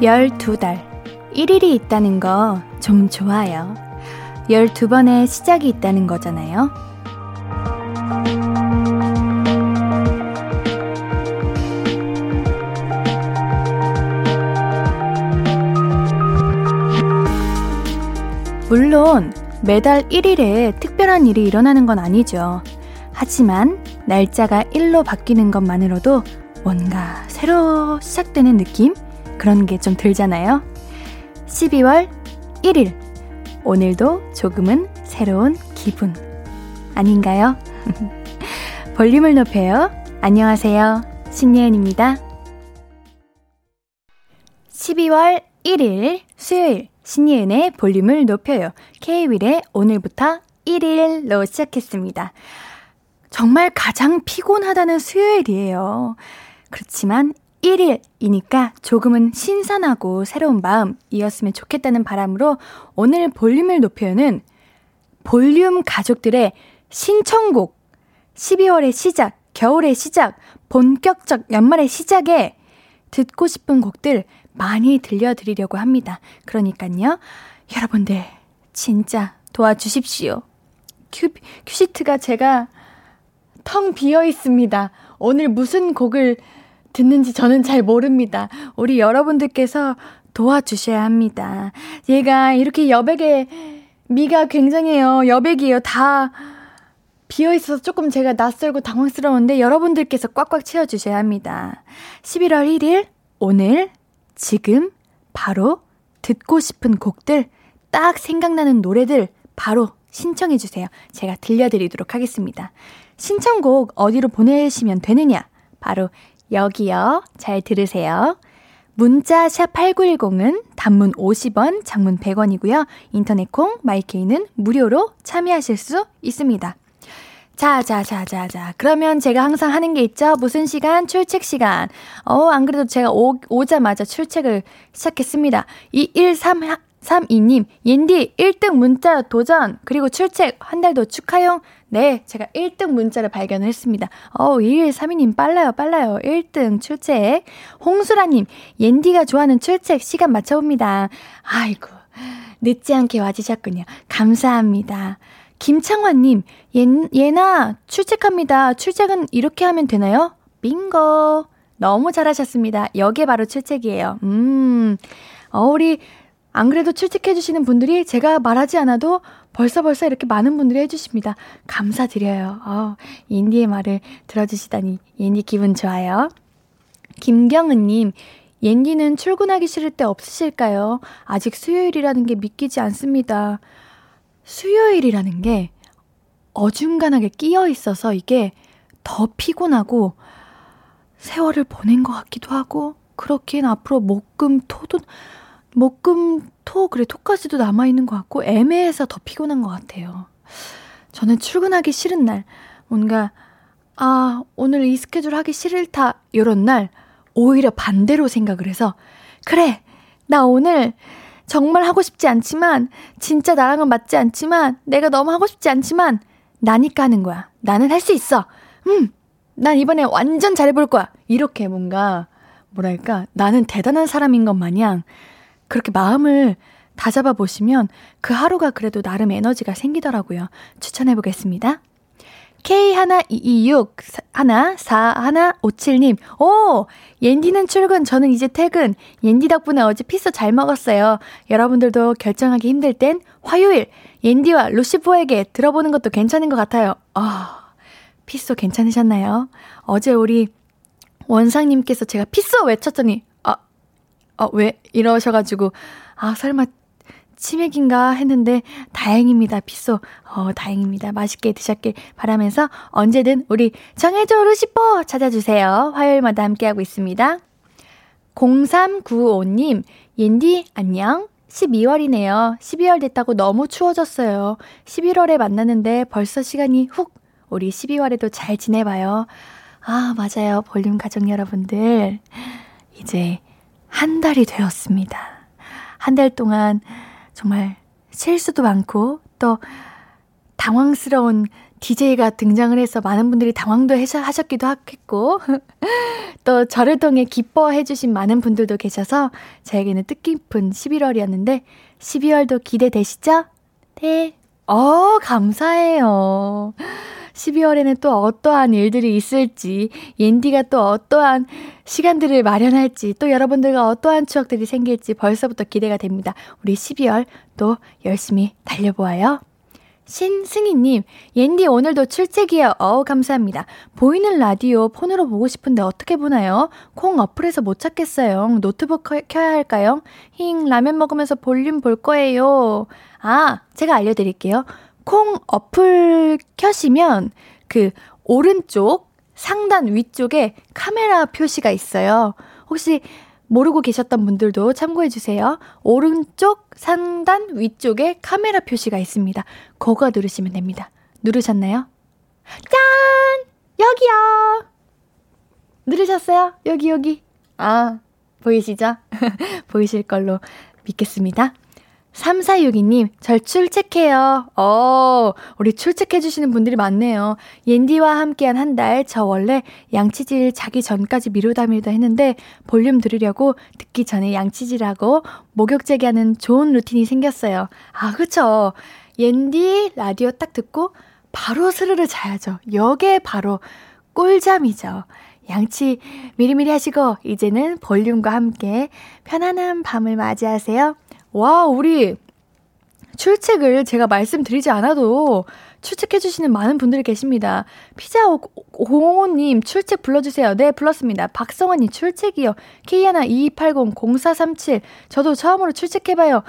12달, 1일이 있다는 거 좀 좋아요. 12번의 시작이 있다는 거잖아요. 물론 매달 1일에 특별한 일이 일어나는 건 아니죠. 하지만 날짜가 1로 바뀌는 것만으로도 뭔가 새로 시작되는 느낌? 그런 게 좀 들잖아요. 12월 1일, 오늘도 조금은 새로운 기분 아닌가요? 볼륨을 높여요. 안녕하세요, 신예은입니다. 12월 1일 수요일, 신예은의 볼륨을 높여요. kwil의 오늘부터 1일로 시작했습니다. 정말 가장 피곤하다는 수요일이에요. 그렇지만 1일이니까 조금은 신선하고 새로운 마음이었으면 좋겠다는 바람으로 오늘 볼륨을 높여요는 볼륨 가족들의 신청곡, 12월의 시작, 겨울의 시작, 본격적 연말의 시작에 듣고 싶은 곡들 많이 들려드리려고 합니다. 그러니까요, 여러분들 진짜 도와주십시오. 큐시트가 제가 텅 비어 있습니다. 오늘 무슨 곡을 듣는지 저는 잘 모릅니다. 우리 여러분들께서 도와주셔야 합니다. 얘가 이렇게 여백의 미가 굉장해요. 여백이에요. 다 비어있어서 조금 제가 낯설고 당황스러운데 여러분들께서 꽉꽉 채워주셔야 합니다. 11월 1일 오늘 지금 바로 듣고 싶은 곡들, 딱 생각나는 노래들 바로 신청해주세요. 제가 들려드리도록 하겠습니다. 신청곡 어디로 보내시면 되느냐? 바로 여기요. 잘 들으세요. 문자 샵 8910은 단문 50원, 장문 100원이고요. 인터넷 콩, 마이케이는 무료로 참여하실 수 있습니다. 자. 그러면 제가 항상 하는 게 있죠. 무슨 시간? 출첵 시간. 안 그래도 제가 오자마자 출첵을 시작했습니다. 2132님, 옌디 1등 문자 도전, 그리고 출첵 한 달 더 축하용. 네, 제가 1등 문자를 발견을 했습니다. 2132님 빨라요. 1등 출첵. 홍수라님, 옌디가 좋아하는 출첵 시간 맞춰봅니다. 아이고, 늦지 않게 와주셨군요. 감사합니다. 김창환님, 예나 출첵합니다. 출첵은 이렇게 하면 되나요? 빙고. 너무 잘하셨습니다. 여기에 바로 출첵이에요. 우리 안 그래도 출첵해주시는 분들이 제가 말하지 않아도 벌써 이렇게 많은 분들이 해주십니다. 감사드려요. 인디의 말을 들어주시다니, 인디 기분 좋아요. 김경은님, 옌디는 출근하기 싫을 때 없으실까요? 아직 수요일이라는 게 믿기지 않습니다. 수요일이라는 게 어중간하게 끼어 있어서 이게 더 피곤하고 세월을 보낸 것 같기도 하고, 그렇긴 앞으로 목금 토 그래 토까지도 남아있는 것 같고 애매해서 더 피곤한 것 같아요. 저는 출근하기 싫은 날, 뭔가 오늘 이 스케줄 하기 싫다 이런 날 오히려 반대로 생각을 해서, 그래 나 오늘 정말 하고 싶지 않지만, 진짜 나랑은 맞지 않지만, 내가 너무 하고 싶지 않지만 나니까 하는 거야. 나는 할 수 있어. 난 이번에 완전 잘해볼 거야. 이렇게 뭔가 뭐랄까, 나는 대단한 사람인 것 마냥 그렇게 마음을 다잡아 보시면 그 하루가 그래도 나름 에너지가 생기더라고요. 추천해보겠습니다. K122614157님, 옌디는 출근, 저는 이제 퇴근. 옌디 덕분에 어제 피자 잘 먹었어요. 여러분들도 결정하기 힘들 땐 화요일 옌디와 루시포에게 들어보는 것도 괜찮은 것 같아요. 피소 괜찮으셨나요? 어제 우리 원상님께서 제가 피소 외쳤더니 왜 이러셔가지고 설마 치맥인가 했는데 다행입니다. 피소 다행입니다. 맛있게 드셨길 바라면서 언제든 우리 정해줘 루시포 찾아주세요. 화요일마다 함께하고 있습니다. 0395님, 옌디 안녕. 12월이네요. 12월 됐다고 너무 추워졌어요. 11월에 만났는데 벌써 시간이 훅. 우리 12월에도 잘 지내봐요. 맞아요. 볼륨 가족 여러분들, 이제 한 달이 되었습니다. 한 달 동안 정말 실수도 많고 또 당황스러운 DJ가 등장을 해서 많은 분들이 당황도 하셨기도 했고 또 저를 통해 기뻐해 주신 많은 분들도 계셔서 저에게는 뜻깊은 11월이었는데 12월도 기대되시죠? 네. 감사해요. 12월에는 또 어떠한 일들이 있을지, 옌디가 또 어떠한 시간들을 마련할지, 또 여러분들과 어떠한 추억들이 생길지 벌써부터 기대가 됩니다. 우리 12월 또 열심히 달려보아요. 신승희님, 옌디 오늘도 출첵이에요. 감사합니다. 보이는 라디오 폰으로 보고 싶은데 어떻게 보나요? 콩 어플에서 못 찾겠어요. 노트북 켜야 할까요? 힝, 라면 먹으면서 볼륨 볼 거예요. 제가 알려드릴게요. 콩 어플 켜시면 그 오른쪽 상단 위쪽에 카메라 표시가 있어요. 혹시 모르고 계셨던 분들도 참고해주세요. 오른쪽 상단 위쪽에 카메라 표시가 있습니다. 그거 누르시면 됩니다. 누르셨나요? 짠! 여기요! 누르셨어요? 여기. 보이시죠? 보이실 걸로 믿겠습니다. 3462님, 절 출첵해요. 우리 출첵해주시는 분들이 많네요. 옌디와 함께한 한 달, 저 원래 양치질 자기 전까지 미루다 했는데 볼륨 들으려고 듣기 전에 양치질하고 목욕 재개하는 좋은 루틴이 생겼어요. 그쵸. 옌디 라디오 딱 듣고 바로 스르르 자야죠. 여기에 바로 꿀잠이죠. 양치 미리미리 하시고 이제는 볼륨과 함께 편안한 밤을 맞이하세요. 와, 우리 출첵을 제가 말씀드리지 않아도 출첵해주시는 많은 분들이 계십니다. 피자오님 출첵 불러주세요. 네, 불렀습니다. 박성원님 출첵이요. K122800437 저도 처음으로 출첵해봐요.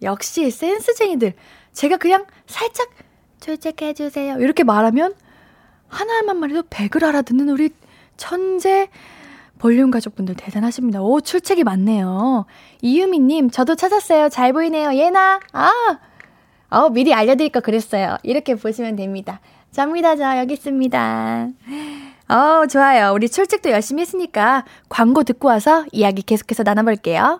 역시 센스쟁이들. 제가 그냥 살짝 출첵해주세요 이렇게 말하면 하나만 말해도 100을 알아듣는 우리 천재 볼륨 가족분들 대단하십니다. 출첵이 많네요. 이유미님, 저도 찾았어요. 잘 보이네요. 예나. 미리 알려드릴 거 그랬어요. 이렇게 보시면 됩니다. 접니다, 저 여기 있습니다. 좋아요. 우리 출첵도 열심히 했으니까 광고 듣고 와서 이야기 계속해서 나눠볼게요.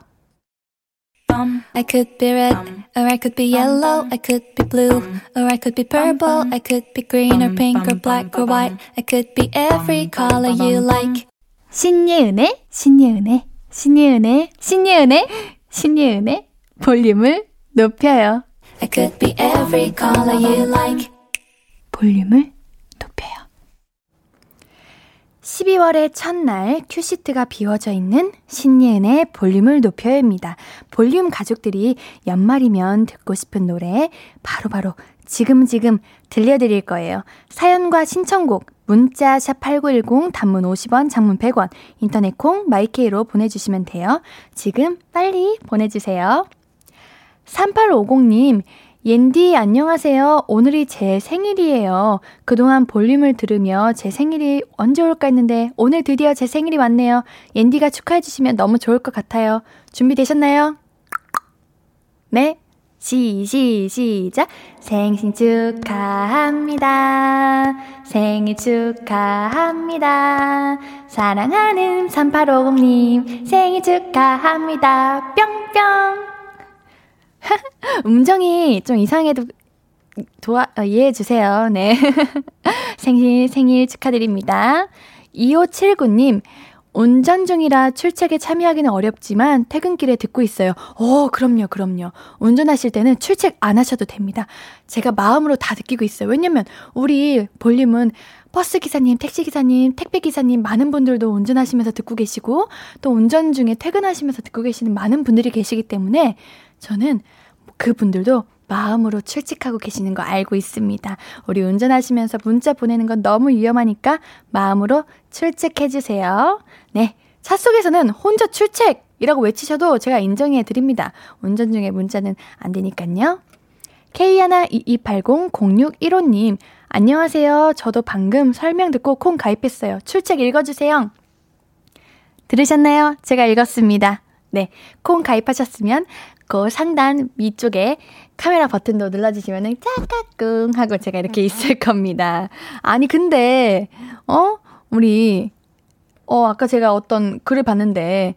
I could be red, or I could be yellow, I could be blue, or I could be purple, I could be green or pink or black or white, I could be every color you like. 신예은의 볼륨을 높여요. I could be every color you like. 볼륨을 높여요. 12월의 첫날 큐시트가 비워져 있는 신예은의 볼륨을 높여요입니다. 볼륨 가족들이 연말이면 듣고 싶은 노래 바로바로 지금 들려드릴 거예요. 사연과 신청곡 문자 샵 8910 단문 50원 장문 100원 인터넷 콩 마이케이로 보내주시면 돼요. 지금 빨리 보내주세요. 3850님 옌디 안녕하세요. 오늘이 제 생일이에요. 그동안 볼륨을 들으며 제 생일이 언제 올까 했는데 오늘 드디어 제 생일이 왔네요. 옌디가 축하해주시면 너무 좋을 것 같아요. 준비되셨나요? 네. 시작. 생신 축하합니다. 생일 축하합니다. 사랑하는 3850님 생일 축하합니다. 뿅뿅. 음정이 좀 이상해도 이해해주세요. 네. 생일 축하드립니다. 2579님 운전 중이라 출첵에 참여하기는 어렵지만 퇴근길에 듣고 있어요. 그럼요. 운전하실 때는 출첵 안 하셔도 됩니다. 제가 마음으로 다 느끼고 있어요. 왜냐면 우리 볼륨은 버스기사님, 택시기사님, 택배기사님 많은 분들도 운전하시면서 듣고 계시고 또 운전 중에 퇴근하시면서 듣고 계시는 많은 분들이 계시기 때문에 저는 그분들도 마음으로 출첵하고 계시는 거 알고 있습니다. 우리 운전하시면서 문자 보내는 건 너무 위험하니까 마음으로 출첵해주세요. 네, 차 속에서는 혼자 출첵이라고 외치셔도 제가 인정해드립니다. 운전 중에 문자는 안 되니까요. K122800615님 안녕하세요. 저도 방금 설명 듣고 콩 가입했어요. 출첵 읽어주세요. 들으셨나요? 제가 읽었습니다. 네, 콩 가입하셨으면 그 상단 위쪽에 카메라 버튼도 눌러주시면은 짝깍꿍 하고 제가 이렇게 있을 겁니다. 아니 근데 아까 제가 어떤 글을 봤는데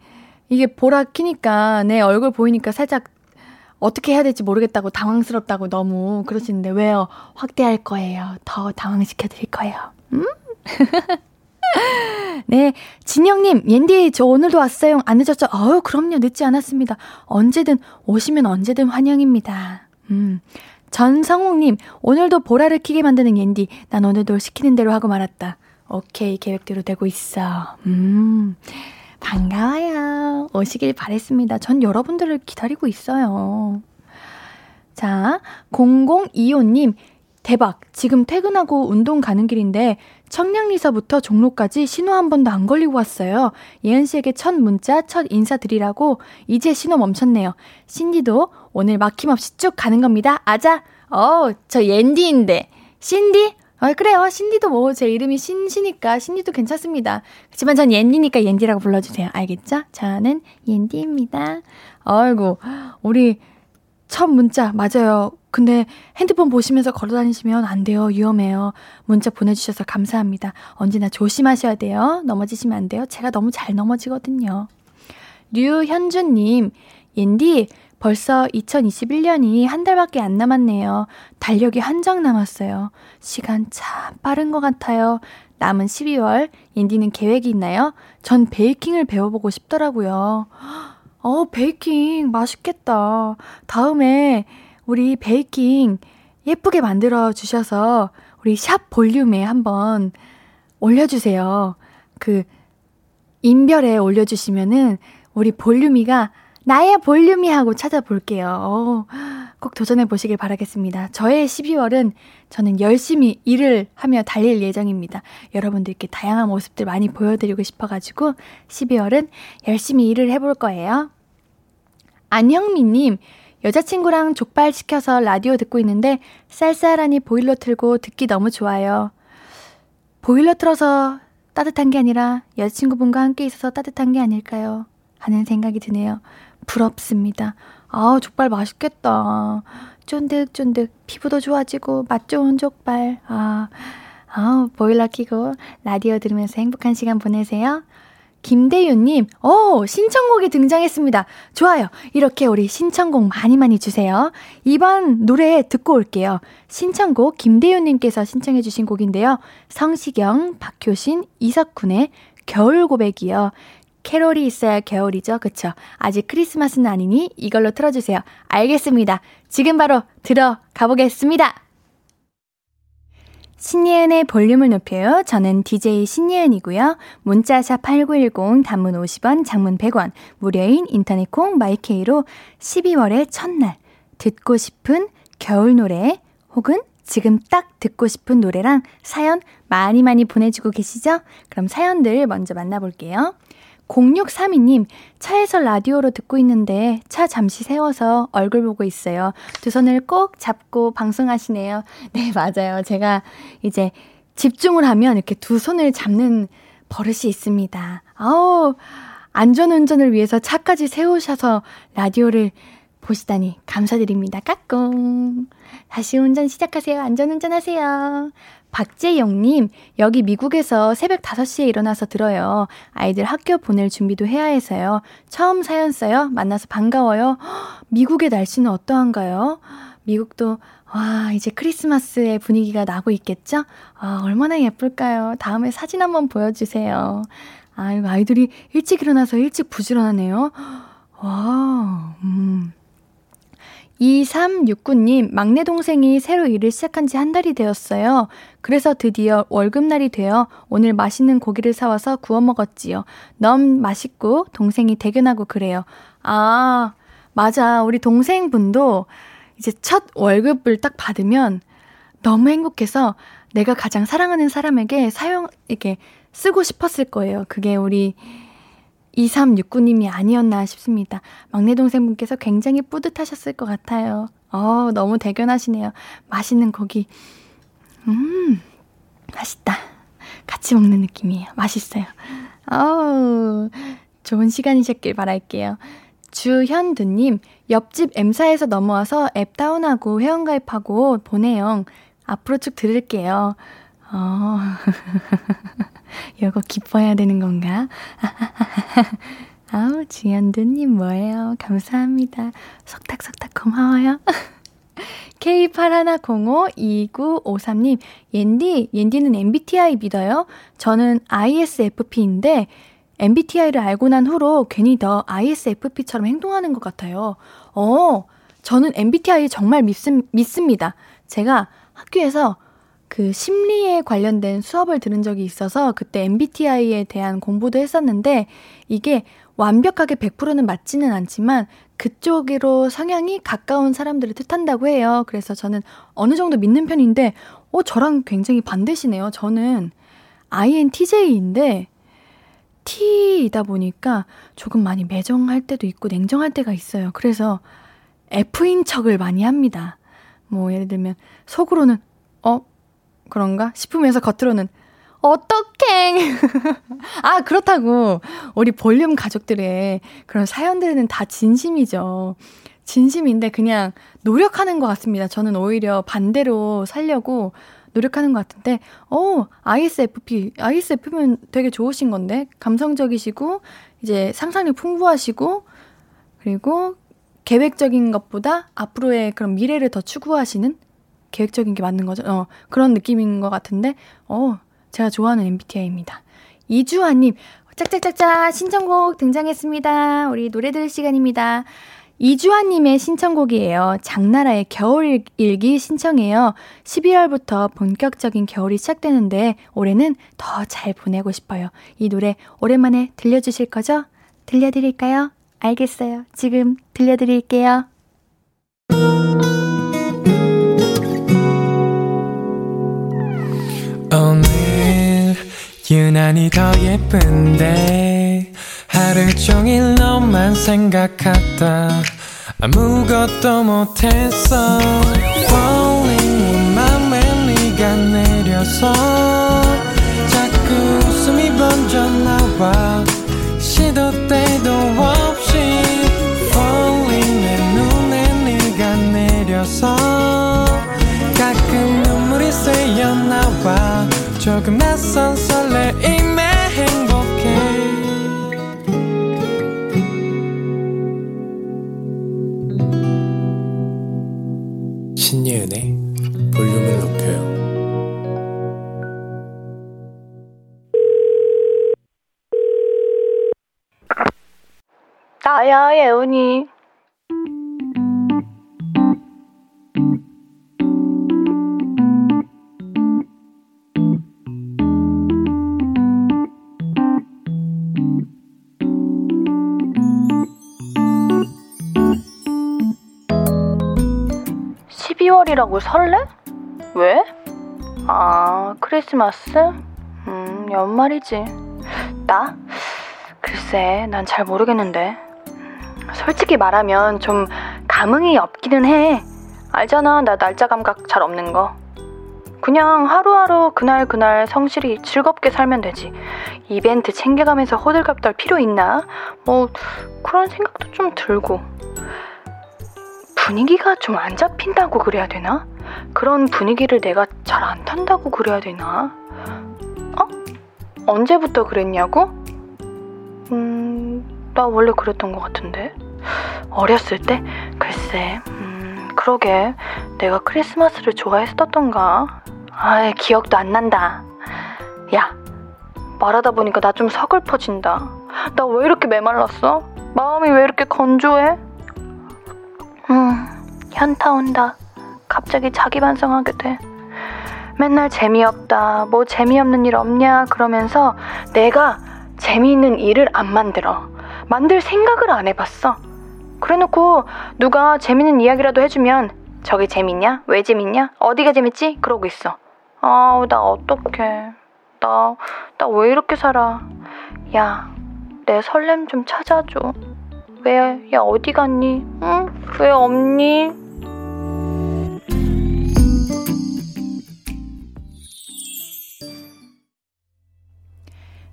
이게 보라 키니까 내 얼굴 보이니까 살짝 어떻게 해야 될지 모르겠다고 당황스럽다고 너무 그러시는데 왜요? 확대할 거예요. 더 당황시켜 드릴 거예요. 네, 진영님, 옌디 저 오늘도 왔어요. 안 늦었죠? 어우, 그럼요. 늦지 않았습니다. 언제든 오시면 언제든 환영입니다. 전성욱님, 오늘도 보라를 키게 만드는 옌디. 난 오늘도 시키는 대로 하고 말았다. 오케이, 계획대로 되고 있어. 반가워요. 오시길 바랬습니다. 전 여러분들을 기다리고 있어요. 자, 0025님, 대박. 지금 퇴근하고 운동 가는 길인데 청량리서부터 종로까지 신호 한 번도 안 걸리고 왔어요. 예은 씨에게 첫 문자, 첫 인사 드리라고 이제 신호 멈췄네요. 신디도 오늘 막힘없이 쭉 가는 겁니다. 아자. 저 옌디인데. 신디? 그래요. 신디도 뭐 제 이름이 신시니까 신디도 괜찮습니다. 그렇지만 전 옌디니까 옌디라고 불러주세요. 알겠죠? 저는 옌디입니다. 아이고, 우리 첫 문자 맞아요. 근데 핸드폰 보시면서 걸어다니시면 안 돼요. 위험해요. 문자 보내주셔서 감사합니다. 언제나 조심하셔야 돼요. 넘어지시면 안 돼요. 제가 너무 잘 넘어지거든요. 류현주님, 옌디 벌써 2021년이 한 달밖에 안 남았네요. 달력이 한 장 남았어요. 시간 참 빠른 것 같아요. 남은 12월, 옌디는 계획이 있나요? 전 베이킹을 배워보고 싶더라고요. 베이킹 맛있겠다. 다음에 우리 베이킹 예쁘게 만들어주셔서 우리 샵 볼륨에 한번 올려주세요. 그 인별에 올려주시면은 우리 볼륨이가 나의 볼륨이 하고 찾아볼게요. 꼭 도전해보시길 바라겠습니다. 저의 12월은 저는 열심히 일을 하며 달릴 예정입니다. 여러분들께 다양한 모습들 많이 보여드리고 싶어가지고 12월은 열심히 일을 해볼 거예요. 안형미님, 여자친구랑 족발 시켜서 라디오 듣고 있는데 쌀쌀하니 보일러 틀고 듣기 너무 좋아요. 보일러 틀어서 따뜻한 게 아니라 여자친구분과 함께 있어서 따뜻한 게 아닐까요? 하는 생각이 드네요. 부럽습니다. 아, 족발 맛있겠다. 쫀득쫀득 피부도 좋아지고 맛 좋은 족발. 보일러 켜고 라디오 들으면서 행복한 시간 보내세요. 김대윤님, 신청곡이 등장했습니다. 좋아요. 이렇게 우리 신청곡 많이 많이 주세요. 이번 노래 듣고 올게요. 신청곡 김대윤님께서 신청해 주신 곡인데요. 성시경, 박효신, 이석훈의 겨울 고백이요. 캐롤이 있어야 겨울이죠. 그쵸? 아직 크리스마스는 아니니 이걸로 틀어주세요. 알겠습니다. 지금 바로 들어가 보겠습니다. 신예은의 볼륨을 높여요. 저는 DJ 신예은이고요. 문자샵 8910, 단문 50원, 장문 100원, 무료인 인터넷 콩 마이케이로 12월의 첫날 듣고 싶은 겨울 노래 혹은 지금 딱 듣고 싶은 노래랑 사연 많이 많이 보내주고 계시죠? 그럼 사연들 먼저 만나볼게요. 0632님, 차에서 라디오로 듣고 있는데 차 잠시 세워서 얼굴 보고 있어요. 두 손을 꼭 잡고 방송하시네요. 네, 맞아요. 제가 이제 집중을 하면 이렇게 두 손을 잡는 버릇이 있습니다. 안전운전을 위해서 차까지 세우셔서 라디오를 보시다니 감사드립니다. 까꿍. 다시 운전 시작하세요. 안전운전 하세요. 박재영님, 여기 미국에서 새벽 5시에 일어나서 들어요. 아이들 학교 보낼 준비도 해야 해서요. 처음 사연 써요. 만나서 반가워요. 미국의 날씨는 어떠한가요? 미국도 이제 크리스마스의 분위기가 나고 있겠죠? 얼마나 예쁠까요? 다음에 사진 한번 보여주세요. 아이고, 아이들이 일찍 일어나서 일찍 부지런하네요. 2369님, 막내 동생이 새로 일을 시작한 지 한 달이 되었어요. 그래서 드디어 월급날이 되어 오늘 맛있는 고기를 사와서 구워 먹었지요. 너무 맛있고 동생이 대견하고 그래요. 아, 맞아. 우리 동생분도 이제 첫 월급을 딱 받으면 너무 행복해서 내가 가장 사랑하는 사람에게 이렇게 쓰고 싶었을 거예요. 그게 우리 2369님이 아니었나 싶습니다. 막내 동생분께서 굉장히 뿌듯하셨을 것 같아요. 너무 대견하시네요. 맛있는 고기. 맛있다. 같이 먹는 느낌이에요. 맛있어요. 좋은 시간이셨길 바랄게요. 주현두님, 옆집 M사에서 넘어와서 앱 다운하고 회원가입하고 보내요. 앞으로 쭉 들을게요. 이거 기뻐해야 되는 건가? 아우 지연두님 뭐예요? 감사합니다. 석탁석탁 고마워요. K81052953님 옌디는 MBTI 믿어요? 저는 ISFP인데 MBTI를 알고 난 후로 괜히 더 ISFP처럼 행동하는 것 같아요. 저는 MBTI 정말 믿습니다. 제가 학교에서 그 심리에 관련된 수업을 들은 적이 있어서 그때 MBTI에 대한 공부도 했었는데 이게 완벽하게 100%는 맞지는 않지만 그쪽으로 성향이 가까운 사람들을 뜻한다고 해요. 그래서 저는 어느 정도 믿는 편인데 저랑 굉장히 반대시네요. 저는 INTJ인데 T이다 보니까 조금 많이 매정할 때도 있고 냉정할 때가 있어요. 그래서 F인 척을 많이 합니다. 뭐 예를 들면 속으로는 그런가? 싶으면서 겉으로는 어떡해! 아, 그렇다고 우리 볼륨 가족들의 그런 사연들은 다 진심이죠. 진심인데 그냥 노력하는 것 같습니다. 저는 오히려 반대로 살려고 노력하는 것 같은데 ISFP면 되게 좋으신 건데 감성적이시고 이제 상상력 풍부하시고 그리고 계획적인 것보다 앞으로의 그런 미래를 더 추구하시는 계획적인 게 맞는 거죠. 그런 느낌인 것 같은데 제가 좋아하는 MBTI입니다. 이주아님 짝짝짝짝 신청곡 등장했습니다. 우리 노래 들을 시간입니다. 이주환님의 신청곡이에요. 장나라의 겨울일기 신청해요. 12월부터 본격적인 겨울이 시작되는데 올해는 더 잘 보내고 싶어요. 이 노래 오랜만에 들려주실 거죠? 들려드릴까요? 알겠어요. 지금 들려드릴게요. 오늘 유난히 더 예쁜데 하루 종일 너만 생각하다 아무것도 못했어 Falling 내 맘에 네가 내려서 자꾸 웃음이 번져나와 시도 때도 없이 Falling 내 눈에 네가 내려서 가끔 눈물이 새어나와 조금 낯선 설레임에 행복해 신예은의 볼륨을 높여요. 나야 예은이. 이라고 설레? 왜? 아, 크리스마스? 연말이지. 나? 글쎄, 난 잘 모르겠는데. 솔직히 말하면 좀 감흥이 없기는 해. 알잖아, 나 날짜 감각 잘 없는 거. 그냥 하루하루 그날 성실히 즐겁게 살면 되지. 이벤트 챙겨가면서 호들갑 떨 필요 있나? 그런 생각도 좀 들고. 분위기가 좀 안 잡힌다고 그래야 되나? 그런 분위기를 내가 잘 안 탄다고 그래야 되나? 언제부터 그랬냐고? 나 원래 그랬던 것 같은데. 어렸을 때? 글쎄, 그러게. 내가 크리스마스를 좋아했었던가? 아이, 기억도 안 난다. 야, 말하다 보니까 나 좀 서글퍼진다. 나 왜 이렇게 메말랐어? 마음이 왜 이렇게 건조해? 현타 온다. 갑자기 자기 반성하게 돼. 맨날 재미없다, 뭐 재미없는 일 없냐 그러면서 내가 재미있는 일을 안 만들 생각을 안 해봤어. 그래놓고 누가 재미있는 이야기라도 해주면 저게 재밌냐? 왜 재밌냐? 어디가 재밌지? 그러고 있어. 아우, 나 어떡해. 나 왜 이렇게 살아. 야, 내 설렘 좀 찾아줘. 왜? 야, 어디 갔니? 응? 왜 없니?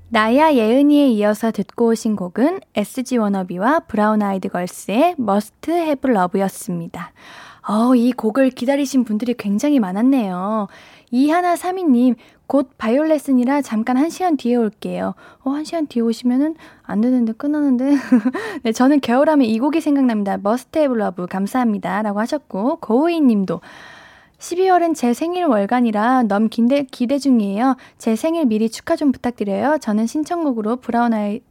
나야 예은이에 이어서 듣고 오신 곡은 SG 워너비와 브라운 아이드 걸스의 Must Have Love였습니다. 이 곡을 기다리신 분들이 굉장히 많았네요. 2132님, 곧 바이올 레슨이라 잠깐 1시간 뒤에 올게요. 1시간 뒤에 오시면은 안 되는데 끊었는데. 네, 저는 겨울하면 이 곡이 생각납니다. 머스트 해브 러브 감사합니다. 라고 하셨고, 고우이 님도 12월은 제 생일 월간이라 너무 기대 중이에요. 제 생일 미리 축하 좀 부탁드려요. 저는 신청곡으로 브라운 아이드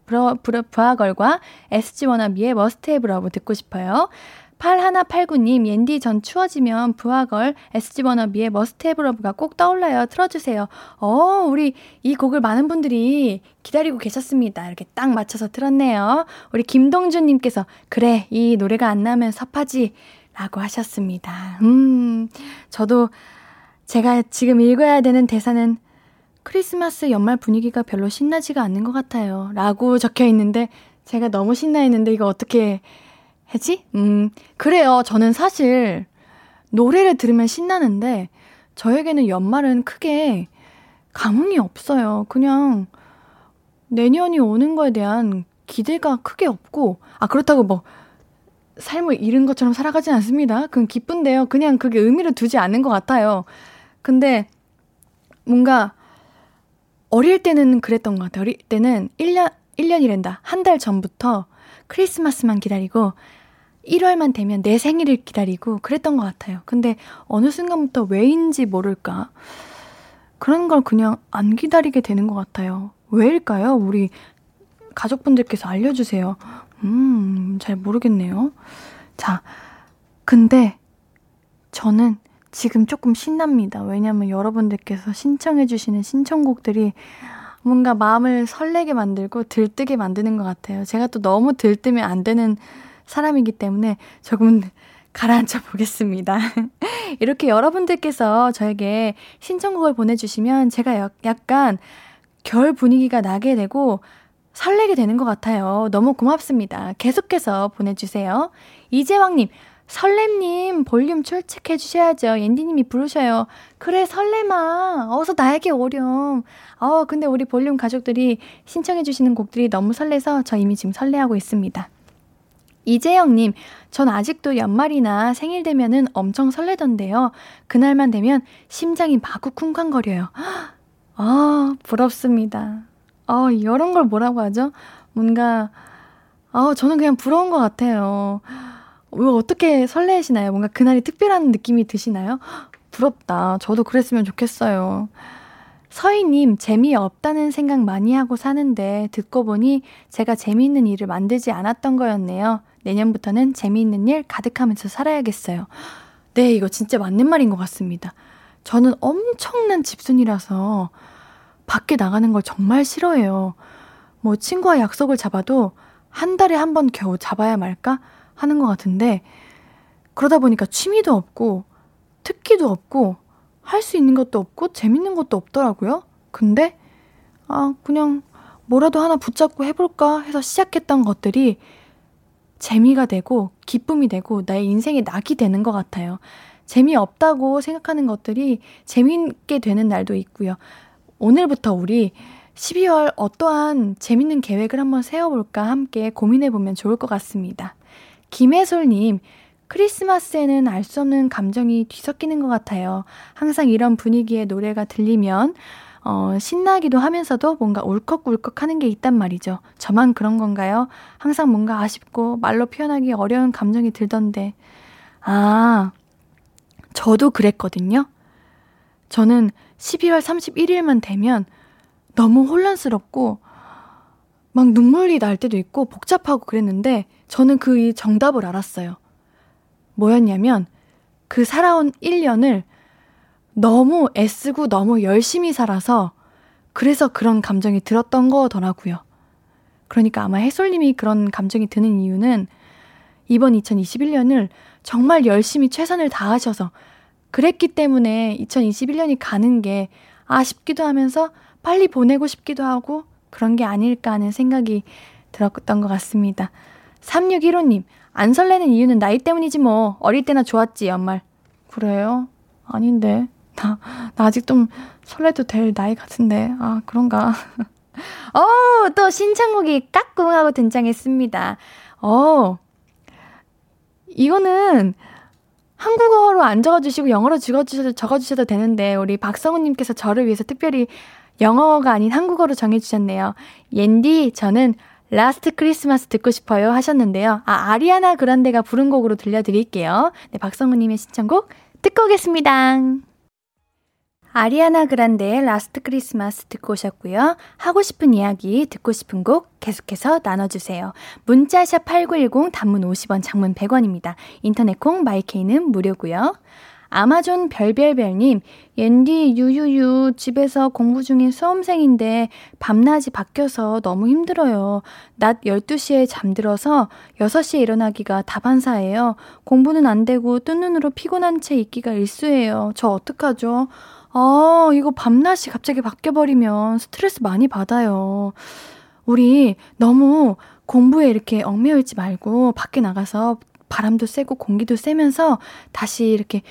브라걸과 SG 워너비의 머스트 해브 러브 듣고 싶어요. 8189님, 옌디 전 추워지면 브라걸, SG 워너비의 머스트 해브 러브가 꼭 떠올라요. 틀어주세요. 우리 이 곡을 많은 분들이 기다리고 계셨습니다. 이렇게 딱 맞춰서 틀었네요. 우리 김동준님께서, 그래, 이 노래가 안 나면 섭하지. 라고 하셨습니다. 저도 제가 지금 읽어야 되는 대사는 크리스마스 연말 분위기가 별로 신나지가 않는 것 같아요. 라고 적혀 있는데, 제가 너무 신나했는데 이거 어떻게 해지? 그래요. 저는 사실 노래를 들으면 신나는데 저에게는 연말은 크게 감흥이 없어요. 그냥 내년이 오는 거에 대한 기대가 크게 없고, 그렇다고 뭐 삶을 잃은 것처럼 살아가진 않습니다. 그건 기쁜데요. 그냥 그게 의미를 두지 않는 것 같아요. 근데 뭔가 어릴 때는 그랬던 것 같아요. 어릴 때는 1년이란다. 한 달 전부터 크리스마스만 기다리고 1월만 되면 내 생일을 기다리고 그랬던 것 같아요. 근데 어느 순간부터 왜인지 모를까, 그런 걸 그냥 안 기다리게 되는 것 같아요. 왜일까요? 우리 가족분들께서 알려주세요. 잘 모르겠네요. 자, 근데 저는 지금 조금 신납니다. 왜냐면 여러분들께서 신청해주시는 신청곡들이 뭔가 마음을 설레게 만들고 들뜨게 만드는 것 같아요. 제가 또 너무 들뜨면 안 되는 사람이기 때문에 조금 가라앉혀 보겠습니다. 이렇게 여러분들께서 저에게 신청곡을 보내주시면 제가 약간 겨울 분위기가 나게 되고 설레게 되는 것 같아요. 너무 고맙습니다. 계속해서 보내주세요. 이재왕님, 설렘님 볼륨 출첵해 주셔야죠. 옌디님이 부르셔요. 그래, 설렘아, 어서 나에게 오렴. 근데 우리 볼륨 가족들이 신청해 주시는 곡들이 너무 설레서 저 이미 지금 설레하고 있습니다. 이재영님, 전 아직도 연말이나 생일 되면은 엄청 설레던데요. 그날만 되면 심장이 마구 쿵쾅거려요. 부럽습니다. 이런 걸 뭐라고 하죠? 뭔가, 저는 그냥 부러운 것 같아요. 왜 어떻게 설레시나요? 뭔가 그날이 특별한 느낌이 드시나요? 부럽다. 저도 그랬으면 좋겠어요. 서희님, 재미없다는 생각 많이 하고 사는데 듣고 보니 제가 재미있는 일을 만들지 않았던 거였네요. 내년부터는 재미있는 일 가득하면서 살아야겠어요. 네, 이거 진짜 맞는 말인 것 같습니다. 저는 엄청난 집순이라서 밖에 나가는 걸 정말 싫어해요. 뭐 친구와 약속을 잡아도 한 달에 한 번 겨우 잡아야 말까 하는 것 같은데, 그러다 보니까 취미도 없고 특기도 없고 할 수 있는 것도 없고 재밌는 것도 없더라고요. 근데 그냥 뭐라도 하나 붙잡고 해볼까 해서 시작했던 것들이 재미가 되고 기쁨이 되고 나의 인생의 낙이 되는 것 같아요. 재미없다고 생각하는 것들이 재미있게 되는 날도 있고요. 오늘부터 우리 12월 어떠한 재밌는 계획을 한번 세워볼까 함께 고민해보면 좋을 것 같습니다. 김혜솔님, 크리스마스에는 알 수 없는 감정이 뒤섞이는 것 같아요. 항상 이런 분위기의 노래가 들리면 신나기도 하면서도 뭔가 울컥울컥 하는 게 있단 말이죠. 저만 그런 건가요? 항상 뭔가 아쉽고 말로 표현하기 어려운 감정이 들던데. 저도 그랬거든요. 저는 12월 31일만 되면 너무 혼란스럽고 막 눈물이 날 때도 있고 복잡하고 그랬는데, 저는 그 정답을 알았어요. 뭐였냐면, 그 살아온 1년을 너무 애쓰고 너무 열심히 살아서 그래서 그런 감정이 들었던 거더라고요. 그러니까 아마 해솔님이 그런 감정이 드는 이유는 이번 2021년을 정말 열심히 최선을 다하셔서 그랬기 때문에 2021년이 가는 게 아쉽기도 하면서 빨리 보내고 싶기도 하고 그런 게 아닐까 하는 생각이 들었던 것 같습니다. 3615님, 안 설레는 이유는 나이 때문이지 뭐. 어릴 때나 좋았지, 연말. 그래요? 아닌데. 나 아직 좀 설레도 될 나이 같은데. 그런가? 또 신청곡이 까꿍하고 등장했습니다. 이거는 한국어로 안 적어주시고 영어로 적어주셔도 되는데 우리 박성우님께서 저를 위해서 특별히 영어가 아닌 한국어로 정해주셨네요. 옌디, 저는 라스트 크리스마스 듣고 싶어요 하셨는데요. 아리아나 그란데가 부른 곡으로 들려드릴게요. 네, 박성우님의 신청곡 듣고 오겠습니다. 아리아나 그란데의 라스트 크리스마스 듣고 오셨고요. 하고 싶은 이야기, 듣고 싶은 곡 계속해서 나눠주세요. 문자샵 8910, 단문 50원, 장문 100원입니다. 인터넷 콩, 마이케이는 무료고요. 아마존 별별별님, 옌디 유유유 집에서 공부 중인 수험생인데 밤낮이 바뀌어서 너무 힘들어요. 낮 12시에 잠들어서 6시에 일어나기가 다반사예요. 공부는 안 되고 뜬 눈으로 피곤한 채 있기가 일쑤예요. 저 어떡하죠? 이거 밤낮이 갑자기 바뀌어버리면 스트레스 많이 받아요. 우리 너무 공부에 이렇게 얽매여 있지 말고 밖에 나가서 바람도 쐬고 공기도 쐬면서 다시 이렇게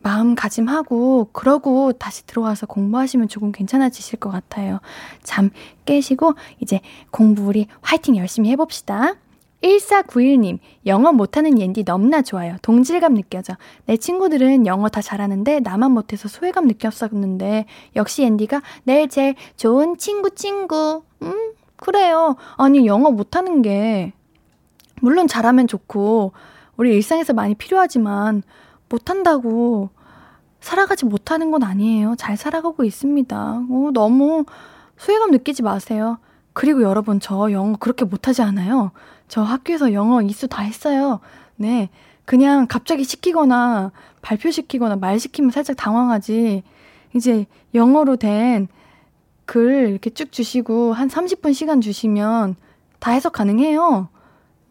마음가짐하고 그러고 다시 들어와서 공부하시면 조금 괜찮아지실 것 같아요. 잠 깨시고 이제 공부 우리 화이팅 열심히 해봅시다. 1491님, 영어 못하는 옌디 너무나 좋아요. 동질감 느껴져. 내 친구들은 영어 다 잘하는데 나만 못해서 소외감 느꼈었는데 역시 옌디가 내 제일 좋은 친구. 그래요. 아니, 영어 못하는 게 물론 잘하면 좋고 우리 일상에서 많이 필요하지만 못한다고 살아가지 못하는 건 아니에요. 잘 살아가고 있습니다. 너무 소외감 느끼지 마세요. 그리고 여러분, 저 영어 그렇게 못하지 않아요. 저 학교에서 영어 이수 다 했어요. 네, 그냥 갑자기 시키거나 발표시키거나 말 시키면 살짝 당황하지. 이제 영어로 된 글 이렇게 쭉 주시고 한 30분 시간 주시면 다 해석 가능해요.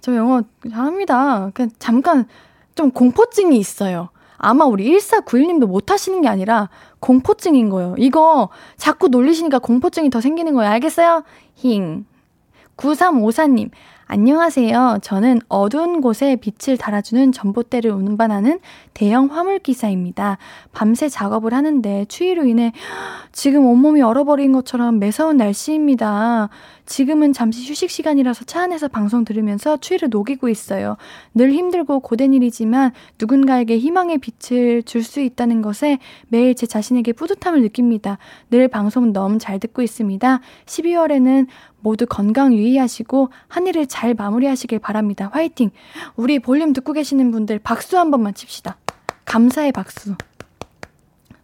저 영어 잘합니다. 그냥 잠깐 좀 공포증이 있어요. 아마 우리 1491님도 못하시는 게 아니라 공포증인 거예요. 이거 자꾸 놀리시니까 공포증이 더 생기는 거예요. 알겠어요? 힝. 9354님, 안녕하세요. 저는 어두운 곳에 빛을 달아주는 전봇대를 운반하는 대형 화물기사입니다. 밤새 작업을 하는데 추위로 인해 지금 온몸이 얼어버린 것처럼 매서운 날씨입니다. 지금은 잠시 휴식 시간이라서 차 안에서 방송 들으면서 추위를 녹이고 있어요. 늘 힘들고 고된 일이지만 누군가에게 희망의 빛을 줄 수 있다는 것에 매일 제 자신에게 뿌듯함을 느낍니다. 늘 방송 너무 잘 듣고 있습니다. 12월에는 모두 건강 유의하시고 한 해를 잘 마무리하시길 바랍니다. 화이팅! 우리 볼륨 듣고 계시는 분들 박수 한 번만 칩시다. 감사의 박수.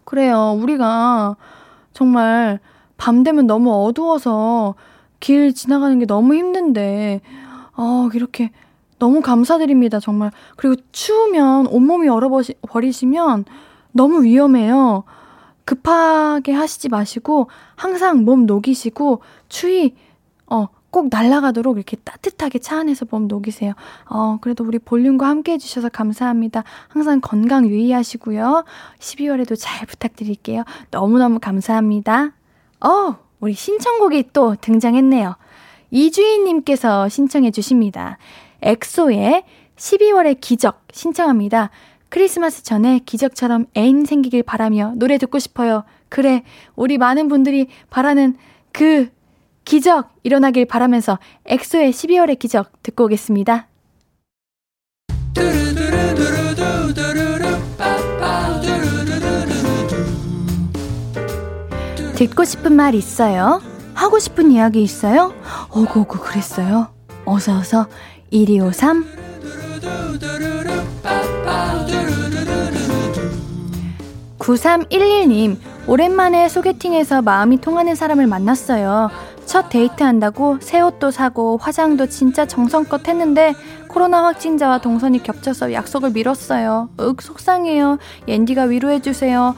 그래요. 우리가 정말 밤 되면 너무 어두워서 길 지나가는 게 너무 힘든데 이렇게 너무 감사드립니다. 정말. 그리고 추우면 온몸이 얼어버리시면 너무 위험해요. 급하게 하시지 마시고 항상 몸 녹이시고 추위 꼭 날아가도록 이렇게 따뜻하게 차 안에서 몸 녹이세요. 그래도 우리 볼륨과 함께해 주셔서 감사합니다. 항상 건강 유의하시고요. 12월에도 잘 부탁드릴게요. 너무너무 감사합니다. 우리 신청곡이 또 등장했네요. 이주희님께서 신청해 주십니다. 엑소의 12월의 기적 신청합니다. 크리스마스 전에 기적처럼 애인 생기길 바라며 노래 듣고 싶어요. 그래, 우리 많은 분들이 바라는 그 기적 일어나길 바라면서 엑소의 12월의 기적 듣고 오겠습니다. 듣고 싶은 말 있어요? 하고 싶은 이야기 있어요? 오구오구 그랬어요. 어서어서 1253. 9311님, 오랜만에 소개팅에서 마음이 통하는 사람을 만났어요. 첫 데이트한다고 새 옷도 사고 화장도 진짜 정성껏 했는데 코로나 확진자와 동선이 겹쳐서 약속을 미뤘어요. 속상해요. 옌디가 위로해주세요.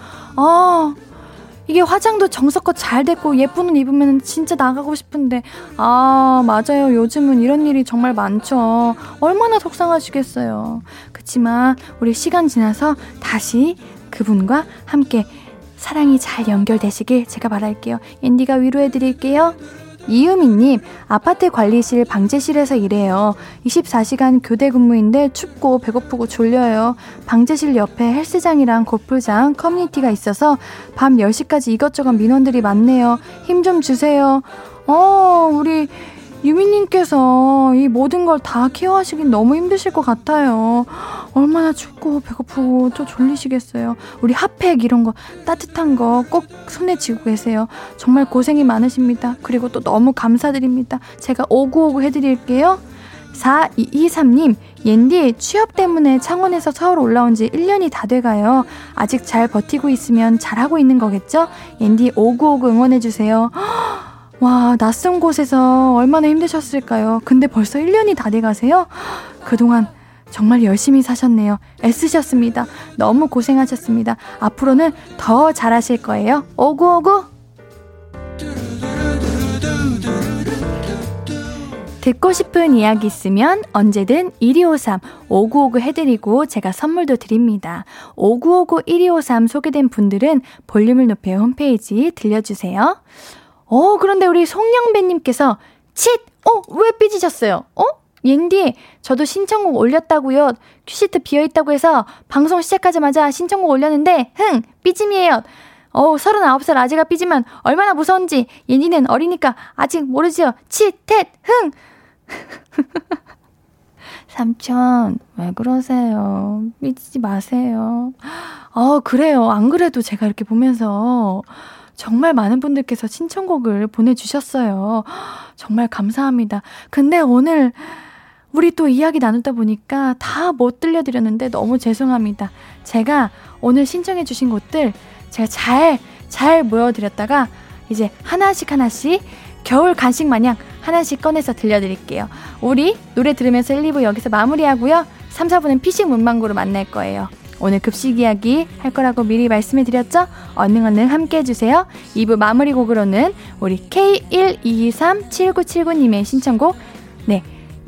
이게 화장도 정성껏 잘 됐고 예쁜 옷 입으면 진짜 나가고 싶은데 맞아요. 요즘은 이런 일이 정말 많죠. 얼마나 속상하시겠어요. 그치만 우리 시간 지나서 다시 그분과 함께 사랑이 잘 연결되시길 제가 바랄게요. 앤디가 위로해드릴게요. 이유미님, 아파트 관리실 방제실에서 일해요. 24시간 교대 근무인데 춥고 배고프고 졸려요. 방제실 옆에 헬스장이랑 골프장, 커뮤니티가 있어서 밤 10시까지 이것저것 민원들이 많네요. 힘 좀 주세요. 우리 유미님께서 이 모든 걸 다 케어하시긴 너무 힘드실 것 같아요. 얼마나 춥고 배고프고 또 졸리시겠어요. 우리 핫팩 이런 거 따뜻한 거 꼭 손에 쥐고 계세요. 정말 고생이 많으십니다. 그리고 또 너무 감사드립니다. 제가 오구오구 해드릴게요. 4223님, 옌디 취업 때문에 창원에서 서울 올라온 지 1년이 다 돼가요. 아직 잘 버티고 있으면 잘하고 있는 거겠죠? 옌디 오구오구 응원해주세요. 와, 낯선 곳에서 얼마나 힘드셨을까요? 근데 벌써 1년이 다 돼가세요? 그동안 정말 열심히 사셨네요. 애쓰셨습니다. 너무 고생하셨습니다. 앞으로는 더 잘하실 거예요. 오구오구! 듣고 싶은 이야기 있으면 언제든 1253 5959 해드리고 제가 선물도 드립니다. 5959 1253 소개된 분들은 볼륨을 높여 홈페이지 들려주세요. 그런데 우리 송영배님께서 칫! 왜 삐지셨어요? 옌디, 저도 신청곡 올렸다고요. 큐시트 비어있다고 해서 방송 시작하자마자 신청곡 올렸는데 삐짐이에요. 39살 아재가 삐지면 얼마나 무서운지 옌디는 어리니까 아직 모르지요. 칫! 텟! 흥! 삼촌, 왜 그러세요? 삐지지 마세요. 그래요. 안 그래도 제가 이렇게 보면서 정말 많은 분들께서 신청곡을 보내주셨어요. 정말 감사합니다. 근데 오늘 우리 또 이야기 나누다 보니까 다 못 들려드렸는데 너무 죄송합니다. 제가 오늘 신청해주신 곡들 제가 잘 모여드렸다가 이제 하나씩 겨울 간식 마냥 하나씩 꺼내서 들려드릴게요. 우리 노래 들으면서 1, 2부 여기서 마무리하고요. 3, 4부는 피식 문방구로 만날 거예요. 오늘 급식 이야기 할 거라고 미리 말씀해드렸죠? 언능 함께해주세요. 2부 마무리 곡으로는 우리 K1223799님의 신청곡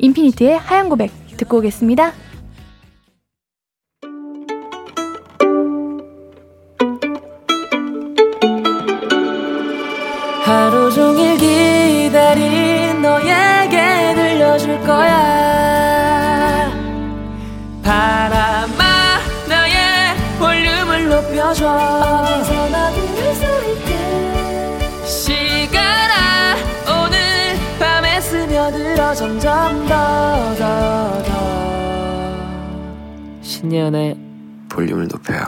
인피니트의 하얀 고백 듣고 오겠습니다. 하루 종일 기다린 너에게 들려줄 거야. 바람아, 나의 볼륨을 높여줘. 어디서나 들을 수 있게. 시간아, 오늘 밤에 스며들어 점점 더. 신예은의 볼륨을 높여요.